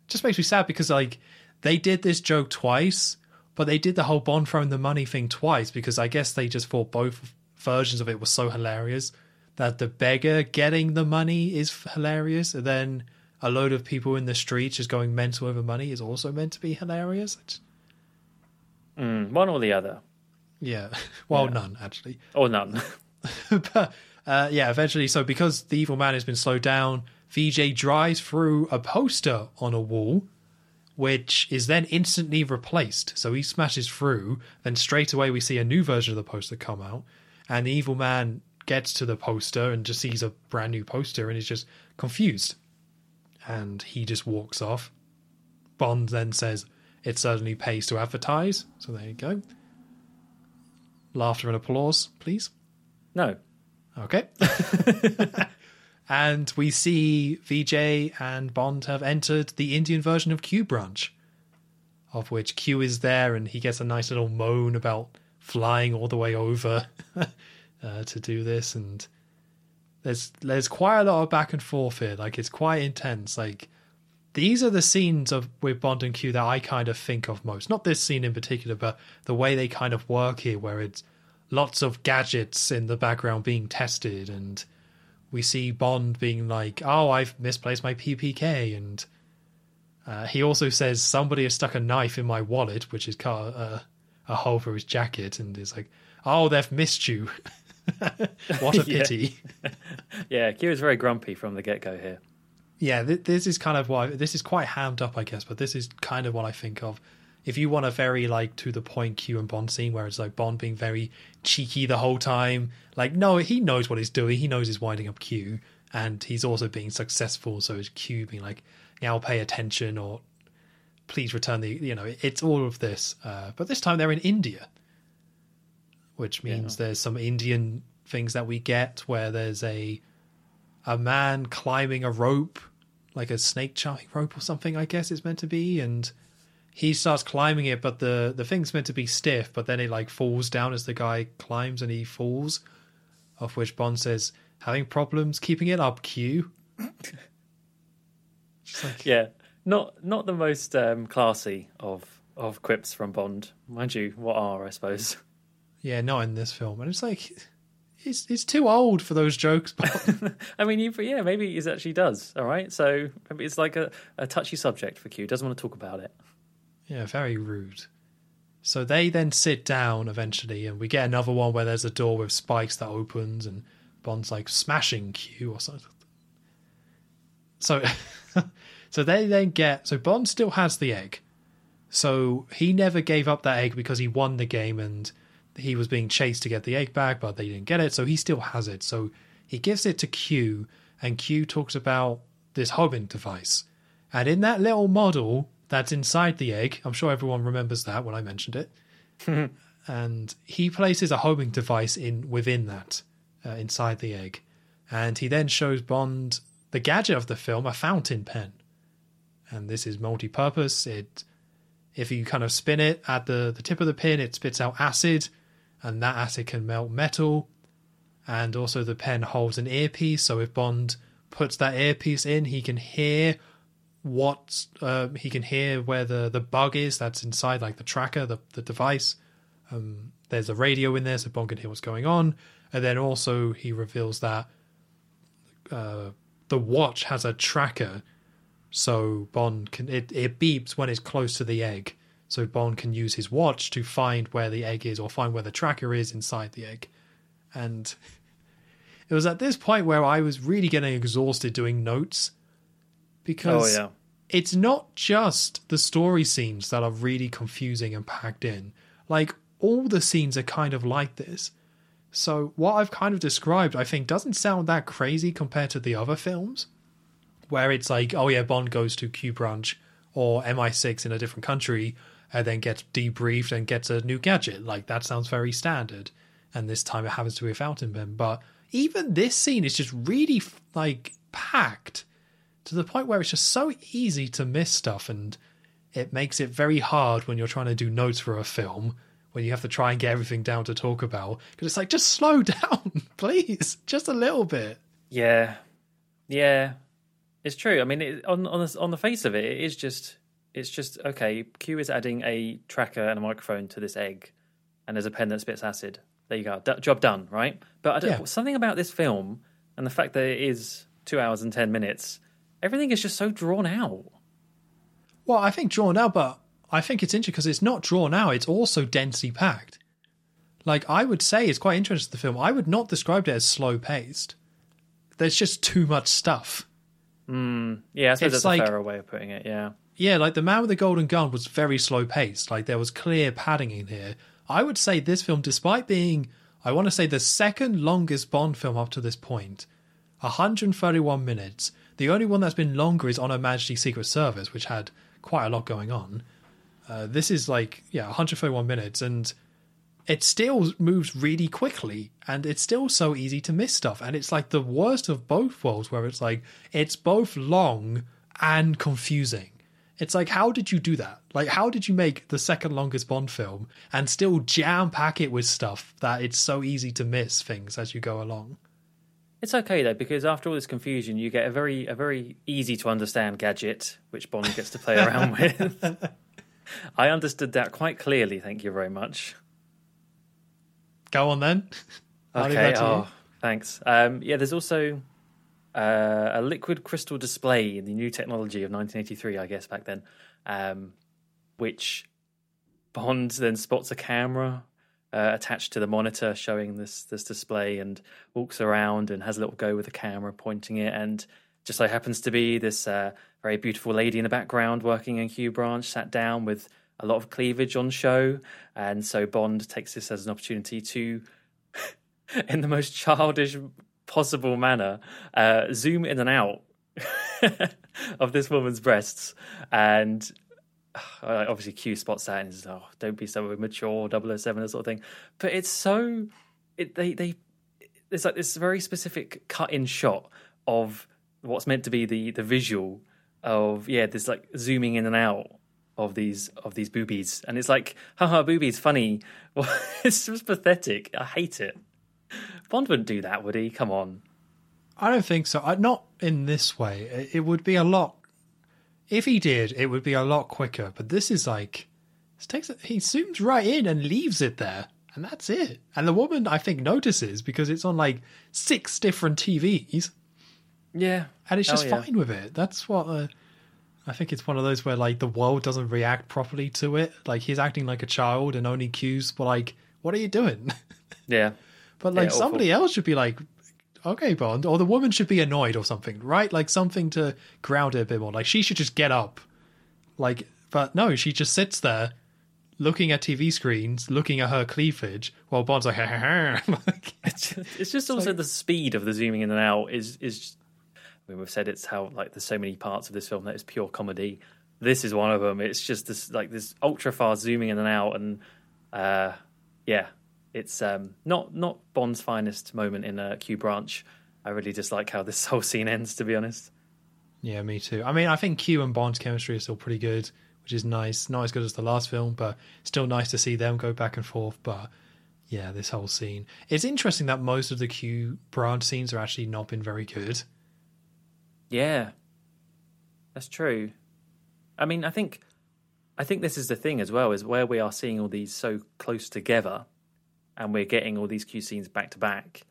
just makes me sad because, like, they did this joke twice. But they did the whole Bond throwing the money thing twice because I guess they just thought both versions of it were so hilarious that the beggar getting the money is hilarious, and then a load of people in the streets just going mental over money is also meant to be hilarious. Mm, one or the other. Yeah. Well, yeah. None, actually. Or none. But uh, yeah, eventually, so because the evil man has been slowed down, Vijay drives through a poster on a wall, which is then instantly replaced. So he smashes through, then straight away we see a new version of the poster come out, and the evil man gets to the poster and just sees a brand new poster and is just confused. And he just walks off. Bond then says, "It certainly pays to advertise." So there you go. Laughter and applause, please. No. Okay. And we see Vijay and Bond have entered the Indian version of Q Branch, of which Q is there, and he gets a nice little moan about flying all the way over uh, to do this. And there's there's quite a lot of back and forth here. Like, it's quite intense. Like, these are the scenes of with Bond and Q that I kind of think of most. Not this scene in particular, but the way they kind of work here, where it's lots of gadgets in the background being tested, and we see Bond being like, "Oh, I've misplaced my P P K," and uh, he also says somebody has stuck a knife in my wallet, which is car- uh, a hole for his jacket, and is like, "Oh, they've missed you." What a pity. Yeah. Yeah, Q is very grumpy from the get-go here. Yeah, th- this is kind of why this is quite hammed up, I guess, but this is kind of what I think of If you want a very, like, to-the-point Q and Bond scene where it's, like, Bond being very cheeky the whole time, like, no, he knows what he's doing. He knows he's winding up Q, and he's also being successful, so it's Q being like, now pay attention, or please return the, you know, it's all of this. Uh, but this time they're in India, which means yeah. there's some Indian things that we get where there's a a man climbing a rope, like a snake charming rope or something, I guess it's meant to be, and he starts climbing it, but the, the thing's meant to be stiff, but then it, like, falls down as the guy climbs and he falls, of which Bond says, having problems keeping it up, Q. Like, yeah, not not the most um, classy of, of quips from Bond. Mind you, what are, I suppose. Yeah, not in this film. And it's like, it's it's too old for those jokes. I mean, you, yeah, maybe it actually does, all right? So it's like a, a touchy subject for Q. Doesn't want to talk about it. Yeah, very rude. So they then sit down eventually, and we get another one where there's a door with spikes that opens, and Bond's like smashing Q or something. So, so they then get. So Bond still has the egg. So he never gave up that egg because he won the game, and he was being chased to get the egg back, but they didn't get it. So he still has it. So he gives it to Q, and Q talks about this homing device, and in that little model that's inside the egg. I'm sure everyone remembers that when I mentioned it. And he places a homing device in within that, uh, inside the egg. And he then shows Bond the gadget of the film, a fountain pen. And this is multi-purpose. It, if you kind of spin it at the, the tip of the pin, it spits out acid, and that acid can melt metal. And also the pen holds an earpiece, so if Bond puts that earpiece in, he can hear... what uh, he can hear where the, the bug is that's inside, like the tracker, the, the device. Um, there's a radio in there, so Bond can hear what's going on. And then also he reveals that uh, the watch has a tracker, so Bond can it, it beeps when it's close to the egg, so Bond can use his watch to find where the egg is, or find where the tracker is inside the egg. And it was at this point where I was really getting exhausted doing notes, because oh, yeah. it's not just the story scenes that are really confusing and packed in. Like, all the scenes are kind of like this. So what I've kind of described, I think, doesn't sound that crazy compared to the other films, where it's like, oh yeah, Bond goes to Q Branch or M I six in a different country and then gets debriefed and gets a new gadget. Like, that sounds very standard. And this time it happens to be a fountain pen. But even this scene is just really, like, packed, to the point where it's just so easy to miss stuff, and it makes it very hard when you're trying to do notes for a film, when you have to try and get everything down to talk about, because it's like, just slow down, please, just a little bit. Yeah, yeah, it's true. I mean, it, on on the, on the face of it, it is just it's just okay. Q is adding a tracker and a microphone to this egg, and there's a pen that spits acid. There you go, D- job done, right? But I don't, yeah. something about this film and the fact that it is two hours and ten minutes. Everything is just so drawn out. Well, I think drawn out, but I think it's interesting because it's not drawn out. It's also densely packed. Like, I would say it's quite interesting, the film. I would not describe it as slow-paced. There's just too much stuff. Mm, yeah, I suppose it's that's like, a fairer way of putting it, yeah. Yeah, like, The Man with the Golden Gun was very slow-paced. Like, there was clear padding in here. I would say this film, despite being, I want to say, the second longest Bond film up to this point, one hundred thirty-one minutes... The only one that's been longer is On Her Majesty's Secret Service, which had quite a lot going on. Uh, this is like, yeah, one hundred thirty-one minutes, and it still moves really quickly, and it's still so easy to miss stuff. And it's like the worst of both worlds, where it's like, it's both long and confusing. It's like, how did you do that? Like, how did you make the second longest Bond film and still jam-pack it with stuff that it's so easy to miss things as you go along? It's okay, though, because after all this confusion, you get a very a very easy-to-understand gadget, which Bond gets to play around with. I understood that quite clearly, thank you very much. Go on, then. Okay, oh, thanks. Um, yeah, there's also uh, a liquid crystal display in the new technology of nineteen eighty-three, I guess, back then, um, which Bond then spots a camera Uh, attached to the monitor showing this this display, and walks around and has a little go with the camera, pointing it, and just so happens to be this uh, very beautiful lady in the background working in Q Branch, sat down with a lot of cleavage on show, and so Bond takes this as an opportunity to, in the most childish possible manner, uh, zoom in and out of this woman's breasts. And uh, obviously Q spots that and says, oh, don't be so immature, double oh seven, that sort of thing. But it's so... It, they they it's like this very specific cut-in shot of what's meant to be the, the visual of, yeah, this like zooming in and out of these of these boobies. And it's like, haha, boobies, funny. Well, it's just pathetic. I hate it. Bond wouldn't do that, would he? Come on. I don't think so. I, not in this way. It would be a lot... If he did, it would be a lot quicker. But this is like... This takes, he zooms right in and leaves it there. And that's it. And the woman, I think, notices because it's on like six different T Vs. Yeah. And it's just oh, yeah. fine with it. That's what... Uh, I think it's one of those where like the world doesn't react properly to it. Like he's acting like a child and only Q's were like, what are you doing? Yeah. But like yeah, somebody else should be like, okay, Bond, or the woman should be annoyed or something, right? Like something to ground it a bit more. Like she should just get up. Like, but no, she just sits there looking at T V screens, looking at her cleavage while Bond's like, ha ha ha. Like, it's just, it's just it's also like, the speed of the zooming in and out is, is just, I mean, we've said it's how like there's so many parts of this film that is pure comedy. This is one of them. It's just this like this ultra fast zooming in and out, and uh, yeah, it's um, not not Bond's finest moment in a Q branch. I really dislike how this whole scene ends, to be honest. Yeah, me too. I mean, I think Q and Bond's chemistry is still pretty good, which is nice. Not as good as the last film, but still nice to see them go back and forth. But yeah, this whole scene. It's interesting that most of the Q branch scenes are actually not been very good. Yeah, that's true. I mean, I think I think this is the thing as well, is where we are seeing all these so close together and we're getting all these Q scenes back to back,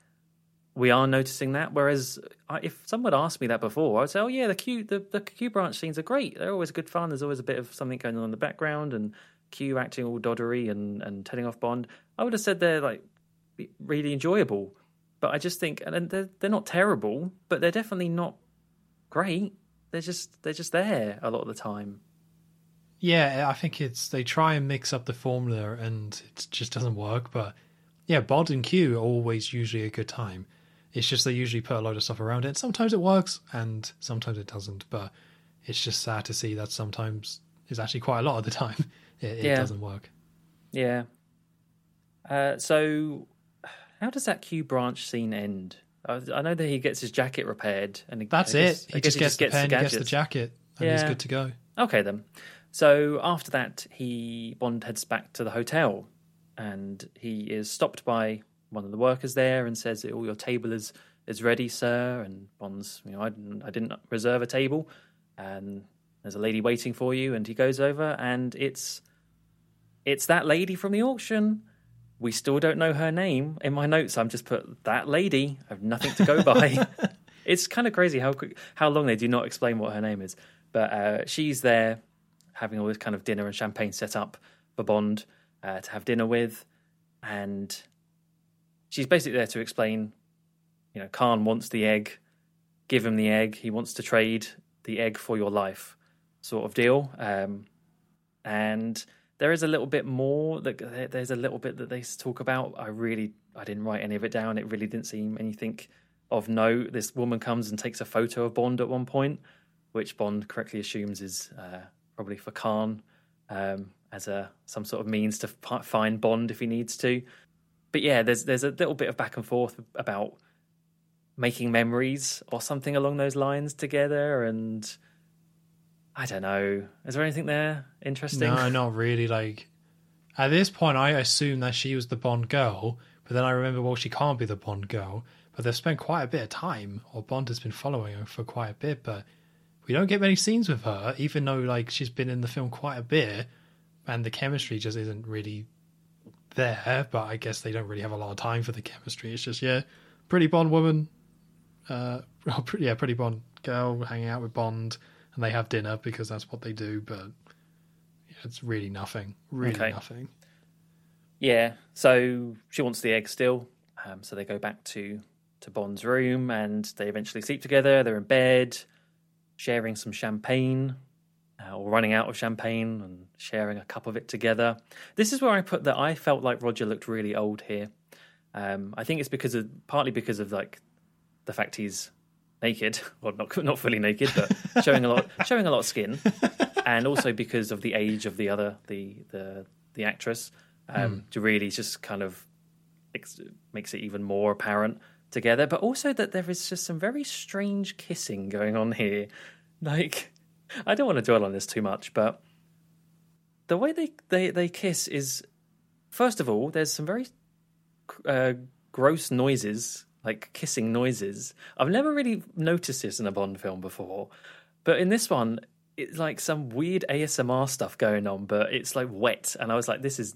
we are noticing that. Whereas I, if someone asked me that before, I would say, oh yeah, the Q, the, the Q branch scenes are great. They're always good fun. There's always a bit of something going on in the background and Q acting all doddery and, and telling off Bond. I would have said they're like really enjoyable. But I just think, and they're, they're not terrible, but they're definitely not great. They're just they're just there a lot of the time. Yeah, I think it's they try and mix up the formula and it just doesn't work. But yeah, Bond and Q are always usually a good time. It's just they usually put a load of stuff around it. Sometimes it works and sometimes it doesn't. But it's just sad to see that sometimes is actually quite a lot of the time it, it yeah. doesn't work. Yeah. Uh, so how does that Q branch scene end? I know that he gets his jacket repaired. And he, That's guess, it. He just, he just gets the pen, the gets the jacket, and yeah. he's good to go. Okay, then. So after that, he Bond heads back to the hotel, and he is stopped by one of the workers there and says, oh, your table is, is ready, sir. And Bond's, you know, I didn't, I didn't reserve a table, and there's a lady waiting for you. And he goes over, and it's it's that lady from the auction. We still don't know her name. In my notes, I'm just put that lady. I have nothing to go by. It's kind of crazy how quick, how long they do not explain what her name is. But uh, she's there having all this kind of dinner and champagne set up for Bond uh, to have dinner with. And she's basically there to explain, you know, Khan wants the egg. Give him the egg. He wants to trade the egg for your life sort of deal. Um, and... There is a little bit more. That There's a little bit that they talk about. I really, I didn't write any of it down. It really didn't seem anything of note. This woman comes and takes a photo of Bond at one point, which Bond correctly assumes is uh, probably for Khan um, as a some sort of means to p- find Bond if he needs to. But yeah, there's there's a little bit of back and forth about making memories or something along those lines together and. I don't know. Is there anything there interesting? No, not really. Like at this point, I assumed that she was the Bond girl, but then I remember, well, she can't be the Bond girl. But they've spent quite a bit of time, or Bond has been following her for quite a bit. But we don't get many scenes with her, even though like she's been in the film quite a bit, and the chemistry just isn't really there. But I guess they don't really have a lot of time for the chemistry. It's just yeah, pretty Bond woman, uh, well, pretty, yeah, pretty Bond girl hanging out with Bond. And they have dinner because that's what they do, but it's really nothing. Really okay. nothing. Yeah, so she wants the egg still. Um, so they go back to, to Bond's room and they eventually sleep together. They're in bed, sharing some champagne. uh, or running out of champagne and sharing a cup of it together. This is where I put that I felt like Roger looked really old here. Um, I think it's because of partly because of like the fact he's naked, well, not not fully naked, but showing a lot showing a lot of skin, and also because of the age of the other the the the actress. Um, mm. To really just kind of ex- makes it even more apparent together, but also that there is just some very strange kissing going on here. Like, I don't want to dwell on this too much, but the way they they, they kiss is, first of all, there's some very uh, gross noises, like kissing noises. I've never really noticed this in a Bond film before, but in this one, it's like some weird A S M R stuff going on, but it's like wet, and I was like, this is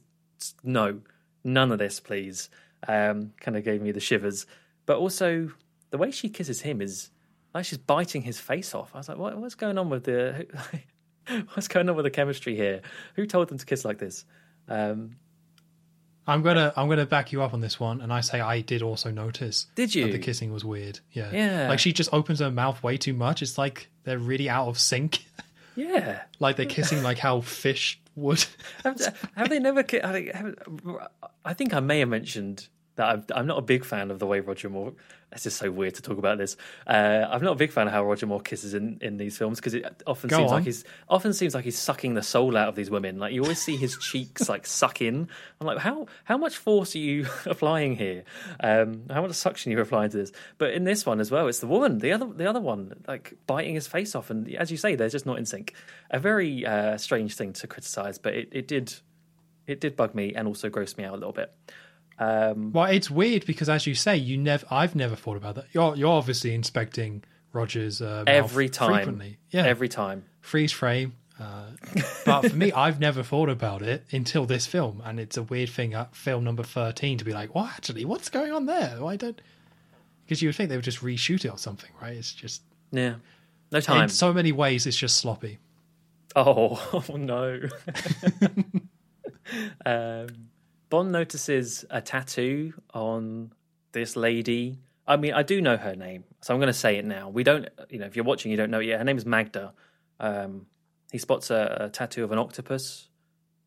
no, none of this, please. Um, kind of gave me the shivers. But also, the way she kisses him is like she's biting his face off. I was like, what, what's going on with the what's going on with the chemistry here? Who told them to kiss like this? Um, I'm gonna I'm gonna back you up on this one, and I say I did also notice. Did you? That the kissing was weird. Yeah, yeah. Like she just opens her mouth way too much. It's like they're really out of sync. Yeah, like they're kissing like how fish would. have, have they never? Have, I think I may have mentioned that I've, I'm not a big fan of the way Roger Moore. It's just so weird to talk about this. Uh, I'm not a big fan of how Roger Moore kisses in, in these films because it often Go seems on. like he's often seems like he's sucking the soul out of these women. Like you always see his cheeks like suck in. I'm like, how how much force are you applying here? Um, how much suction are you applying to this? But in this one as well, it's the woman, the other the other one, like biting his face off. And as you say, they're just not in sync. A very uh, strange thing to criticise, but it, it did it did bug me and also gross me out a little bit. Um, well, it's weird because, as you say, you never. I've never thought about that. You're you're obviously inspecting Roger's uh, every time, frequently. Yeah, every time freeze frame. Uh, but for me, I've never thought about it until this film, and it's a weird thing at film number thirteen to be like, "Well, actually, what's going on there? Why don't?" Because you would think they would just reshoot it or something, right? It's just yeah, no time. In so many ways, it's just sloppy. Oh, oh no. um. Bond notices a tattoo on this lady. I mean, I do know her name, so I'm going to say it now. We don't, you know, if you're watching, you don't know it yet. Her name is Magda. Um, he spots a, a tattoo of an octopus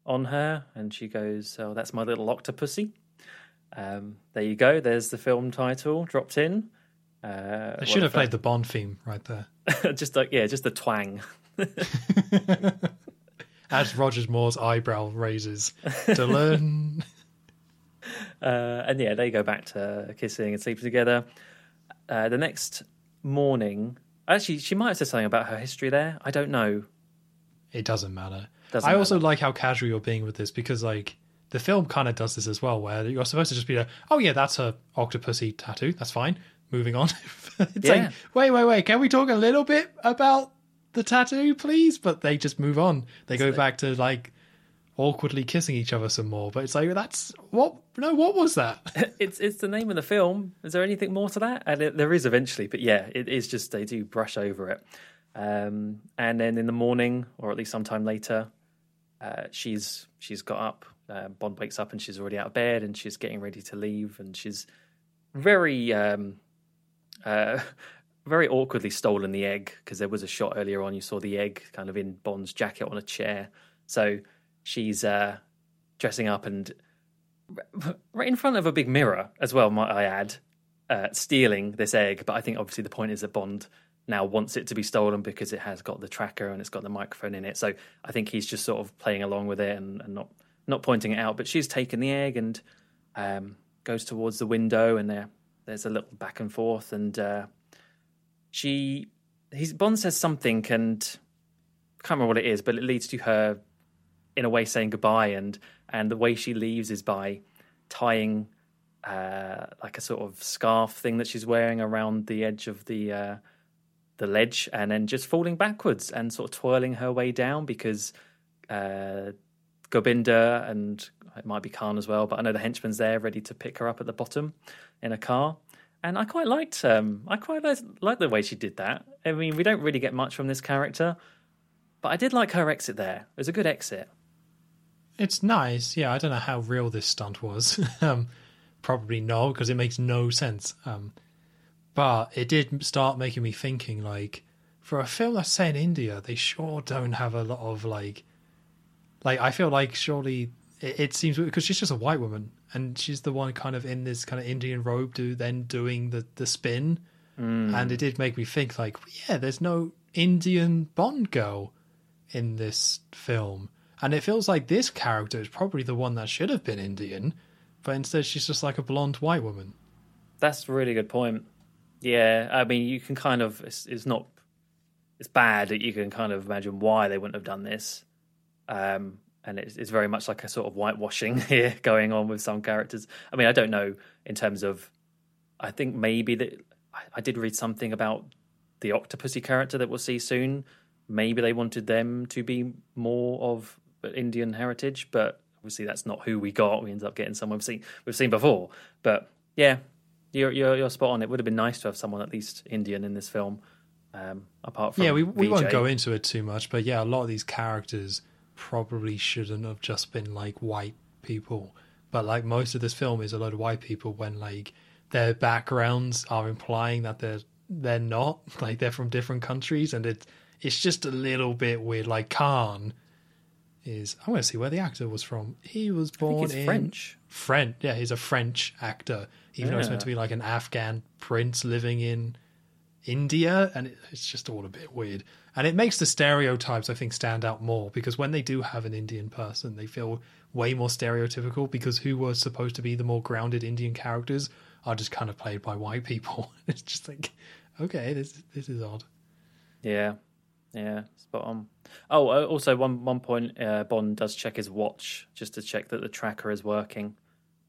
on her, and she goes, "Oh, that's my little Octopussy." Um, there you go. There's the film title dropped in. Uh, they should have played the Bond theme right there. Just like, yeah, just the twang. As Roger Moore's eyebrow raises to learn. Uh, and yeah, they go back to kissing and sleeping together. Uh, the next morning, actually, she might have said something about her history there. I don't know. It doesn't matter. Doesn't I matter. Also like how casual you're being with this because, like, the film kind of does this as well, where you're supposed to just be like, "Oh yeah, that's her octopussy tattoo. That's fine. Moving on." It's yeah. like, wait, wait, wait. Can we talk a little bit about the tattoo, please? But they just move on. They go back to like awkwardly kissing each other some more. But it's like, that's what? No, what was that? It's it's the name of the film. Is there anything more to that? And it, there is eventually, but yeah, it is just they do brush over it. Um, and then in the morning, or at least sometime later, uh, she's she's got up. Uh, Bond wakes up and she's already out of bed and she's getting ready to leave. And she's very. Um, uh, very awkwardly stolen the egg because there was a shot earlier on. You saw the egg kind of in Bond's jacket on a chair. So she's uh, dressing up and right in front of a big mirror as well, might I add, uh, stealing this egg. But I think obviously the point is that Bond now wants it to be stolen because it has got the tracker and it's got the microphone in it. So I think he's just sort of playing along with it and, and not, not pointing it out. But she's taken the egg and um, goes towards the window and there there's a little back and forth and... Uh, She, he's, Bond says something and I can't remember what it is, but it leads to her, in a way, saying goodbye. And, and the way she leaves is by tying uh, like a sort of scarf thing that she's wearing around the edge of the uh, the ledge and then just falling backwards and sort of twirling her way down because uh, Gobinda and it might be Khan as well, but I know the henchman's there ready to pick her up at the bottom in a car. And I quite liked um, I quite liked the way she did that. I mean, we don't really get much from this character, but I did like her exit there. It was a good exit. It's nice. Yeah, I don't know how real this stunt was. um, probably no, because it makes no sense. Um, but it did start making me thinking, like, for a film that's set in India, they sure don't have a lot of like, like I feel like surely it, it seems because she's just a white woman and she's the one kind of in this kind of Indian robe to then doing the the spin, mm. and it did make me think like, yeah, there's no Indian Bond girl in this film, and it feels like this character is probably the one that should have been Indian, but instead she's just like a blonde white woman. That's a really good point. Yeah, I mean, you can kind of it's, it's not. It's bad that you can kind of imagine why they wouldn't have done this. Um, and it's, it's very much like a sort of whitewashing here going on with some characters. I mean, I don't know in terms of... I think maybe that... I, I did read something about the Octopussy character that we'll see soon. Maybe they wanted them to be more of Indian heritage, but obviously that's not who we got. We ended up getting someone we've seen, we've seen before. But yeah, you're, you're, you're spot on. It would have been nice to have someone at least Indian in this film. Um, apart from yeah, we we Vijay. Won't go into it too much, but yeah, a lot of these characters probably shouldn't have just been like white people. But like most of this film is a load of white people when like their backgrounds are implying that they're they're not like they're from different countries, and it it's just a little bit weird. Like Khan is I want to see where the actor was from. He was born in French. French, yeah, he's a French actor, even yeah. though it's meant to be like an Afghan prince living in India, and it's just all a bit weird, and it makes the stereotypes I think stand out more, because when they do have an Indian person they feel way more stereotypical, because who were supposed to be the more grounded Indian characters are just kind of played by white people. It's just like, okay, this this is odd. Yeah, yeah, spot on. Oh, also one one point, uh, Bond does check his watch just to check that the tracker is working,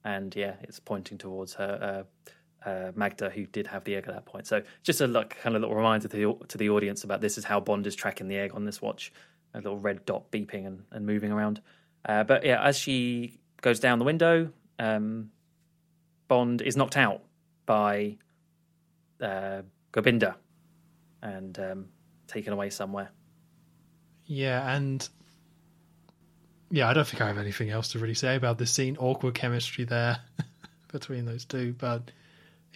and yeah, it's pointing towards her uh Uh, Magda, who did have the egg at that point. So just a like, kind of little reminder to the, to the audience about this is how Bond is tracking the egg on this watch, a little red dot beeping and, and moving around. Uh, but yeah, as she goes down the window, um, Bond is knocked out by uh, Gobinda and um, taken away somewhere. Yeah, and yeah, I don't think I have anything else to really say about this scene. Awkward chemistry there between those two, but...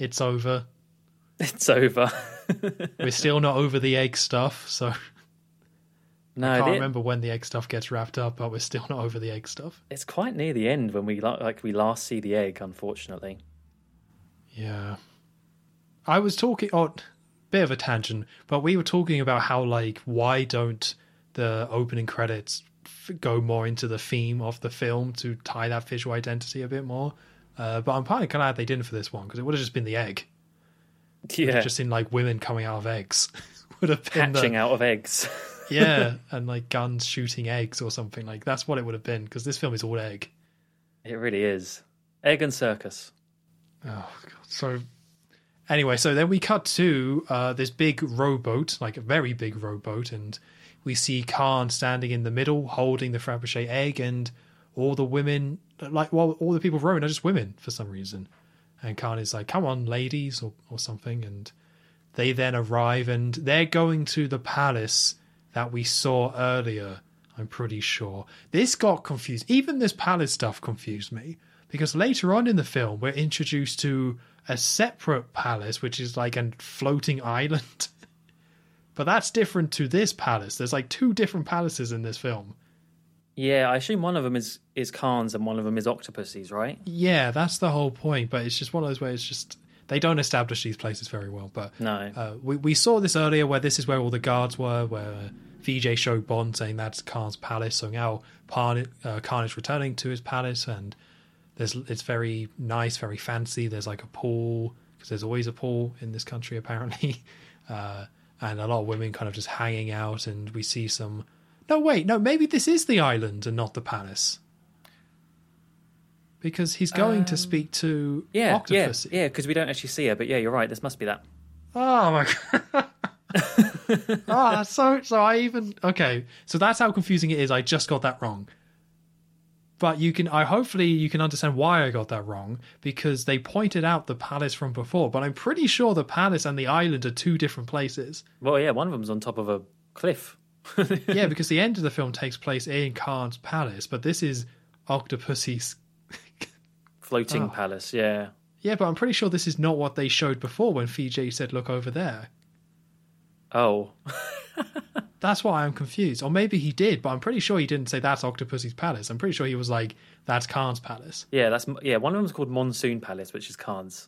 It's over. It's over. We're still not over the egg stuff, so... No, I can't it... remember when the egg stuff gets wrapped up, but we're still not over the egg stuff. It's quite near the end when we like we last see the egg, unfortunately. Yeah. I was talking... Oh, bit of a tangent, but we were talking about how, like, why don't the opening credits f- go more into the theme of the film to tie that visual identity a bit more? Uh, but I'm partly glad they didn't for this one, because it would have just been the egg. Yeah. Just in like women coming out of eggs. would have been Hatching the... out of eggs. yeah, and like guns shooting eggs or something. Like that's what it would have been, because this film is all egg. It really is. Egg and circus. Oh, God. So anyway, so then we cut to uh, this big rowboat, like a very big rowboat, and we see Khan standing in the middle holding the Fabergé egg, and all the women... Like, well, all the people rowing are just women for some reason. And Khan is like, come on, ladies, or, or something. And they then arrive, and they're going to the palace that we saw earlier, I'm pretty sure. This got confused. Even this palace stuff confused me, because later on in the film, we're introduced to a separate palace, which is like a floating island. But that's different to this palace. There's like two different palaces in this film. Yeah, I assume one of them is, is Khan's and one of them is Octopussy's, right? Yeah, that's the whole point. But it's just one of those where it's just... They don't establish these places very well. But no. uh, we, we saw this earlier where this is where all the guards were, where Vijay showed Bond saying that's Khan's palace. So now Khan, uh, Khan is returning to his palace, and there's it's very nice, very fancy. There's like a pool, because there's always a pool in this country apparently. Uh, and a lot of women kind of just hanging out, and we see some... No, wait, no, maybe this is the island and not the palace. Because he's going um, to speak to yeah, Octopussy. Yeah, because yeah, we don't actually see her, but yeah, you're right, this must be that. Oh, my God. oh, that's so, so I even... Okay, so that's how confusing it is. I just got that wrong. But you can... I hopefully you can understand why I got that wrong, because they pointed out the palace from before, but I'm pretty sure the palace and the island are two different places. Well, yeah, one of them's on top of a cliff. yeah, because the end of the film takes place in Khan's palace, but this is Octopussy's floating oh. palace. Yeah, yeah, but I'm pretty sure this is not what they showed before when Vijay said, "Look over there." Oh. That's why I'm confused. Or maybe he did, but I'm pretty sure he didn't say that's Octopussy's palace. I'm pretty sure he was like, that's Khan's palace. Yeah, that's yeah. One of them's called Monsoon Palace, which is Khan's.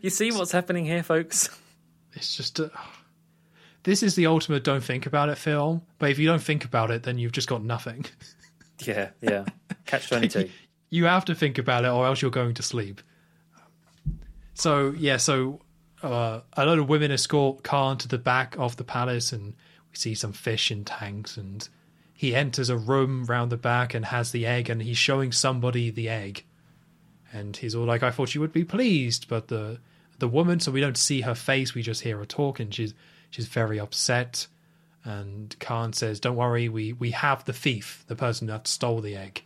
You see what's happening here, folks? It's just... A, this is the ultimate don't think about it film, but if you don't think about it, then you've just got nothing. Yeah, yeah. Catch twenty-two. Like, you have to think about it or else you're going to sleep. So, yeah, so... Uh, a lot of women escort Khan to the back of the palace, and we see some fish and tanks, and he enters a room round the back and has the egg, and he's showing somebody the egg, and he's all like, I thought you would be pleased, but the the woman, so we don't see her face, we just hear her talk, and she's she's very upset, and Khan says, don't worry, we, we have the thief, the person that stole the egg.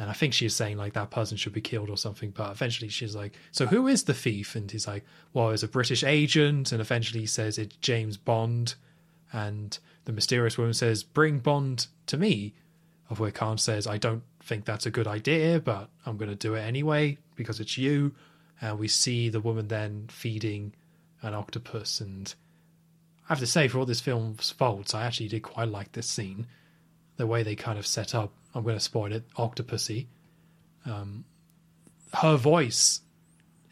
And I think she's saying, like, that person should be killed or something. But eventually she's like, so who is the thief? And he's like, well, it's a British agent. And eventually he says, it's James Bond. And the mysterious woman says, bring Bond to me. Of where Khan says, I don't think that's a good idea, but I'm going to do it anyway because it's you. And we see the woman then feeding an octopus. And I have to say, for all this film's faults, I actually did quite like this scene. The way they kind of set up, I'm going to spoil it, Octopussy. Um, her voice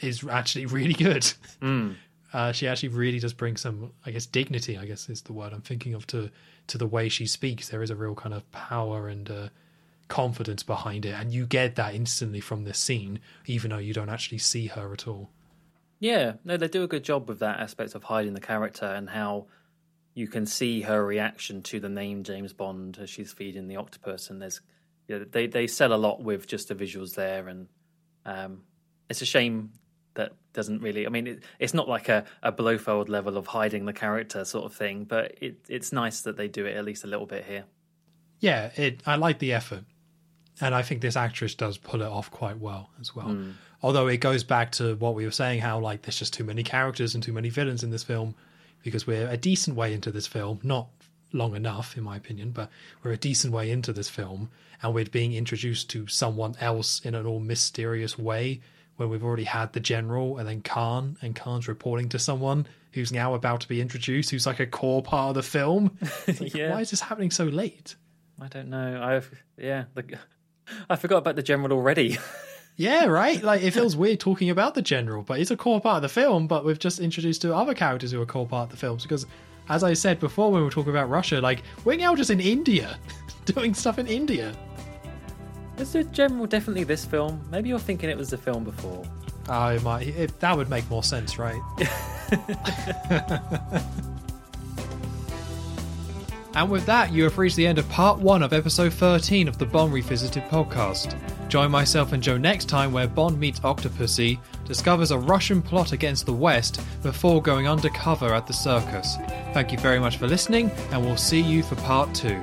is actually really good. Mm. Uh, she actually really does bring some, I guess, dignity, I guess is the word I'm thinking of, to to the way she speaks. There is a real kind of power and uh, confidence behind it, and you get that instantly from this scene, even though you don't actually see her at all. Yeah, no, they do a good job with that aspect of hiding the character and how... You can see her reaction to the name James Bond as she's feeding the octopus, and there's, you know, they they sell a lot with just the visuals there, and um, it's a shame that doesn't really. I mean, it, it's not like a, a Blofeld level of hiding the character sort of thing, but it it's nice that they do it at least a little bit here. Yeah, it. I like the effort, and I think this actress does pull it off quite well as well. Mm. Although it goes back to what we were saying, how like there's just too many characters and too many villains in this film. Because we're a decent way into this film, not long enough in my opinion, but we're a decent way into this film, and we're being introduced to someone else in an all mysterious way when we've already had the general and then Khan, and Khan's reporting to someone who's now about to be introduced, who's like a core part of the film. Like, yeah. Why is this happening so late? I don't know. I've yeah, the, I forgot about the general already. Yeah, right? Like, it feels weird talking about the general, but it's a core part of the film, but we've just introduced to other characters who are a core part of the films, because, as I said before when we were talking about Russia, like, we're now just in India, doing stuff in India. Is the general definitely this film? Maybe you're thinking it was the film before. Oh, it might. It, that would make more sense, right? And with that, you have reached the end of part one of episode thirteen of the Bond Revisited podcast. Join myself and Joe next time, where Bond meets Octopussy, discovers a Russian plot against the West before going undercover at the circus. Thank you very much for listening, and we'll see you for part two.